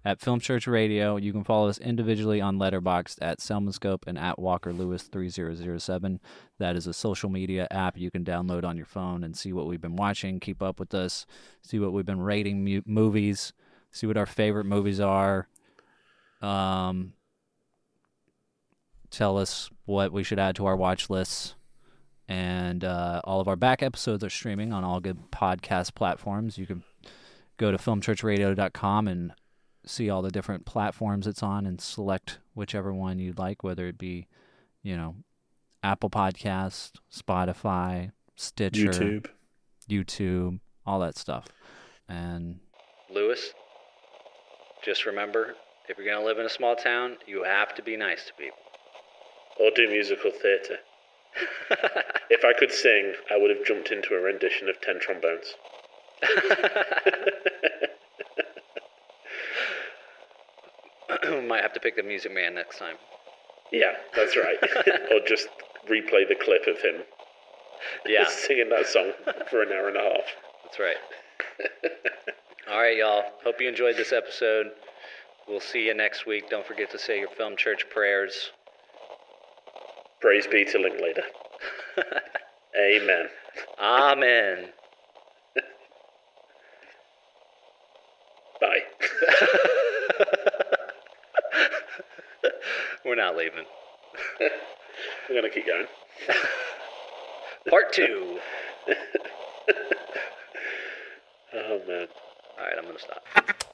at Film Church Radio. You can follow us individually on Letterboxd at Selmanscope and at Walker Lewis three zero zero seven. That is a social media app you can download on your phone and see what we've been watching, keep up with us, see what we've been rating mu- movies, see what our favorite movies are. Um, tell us what we should add to our watch lists. And uh, all of our back episodes are streaming on all good podcast platforms. You can go to film church radio dot com and see all the different platforms it's on and select whichever one you'd like, whether it be, you know, Apple Podcasts, Spotify, Stitcher, YouTube, YouTube, all that stuff. And Lewis, just remember, if you're going to live in a small town, you have to be nice to people. Or do musical theater. If I could sing, I would have jumped into a rendition of Ten Trombones. Might have to pick the Music Man next time. Yeah, that's right. Or just replay the clip of him yeah. singing that song for an hour and a half. That's right. All right, y'all. Hope you enjoyed this episode. We'll see you next week. Don't forget to say your Film Church prayers. Praise be to Linklater. Amen. Amen. Bye. We're not leaving. We're going to keep going. Part two. Oh, man. All right, I'm going to stop.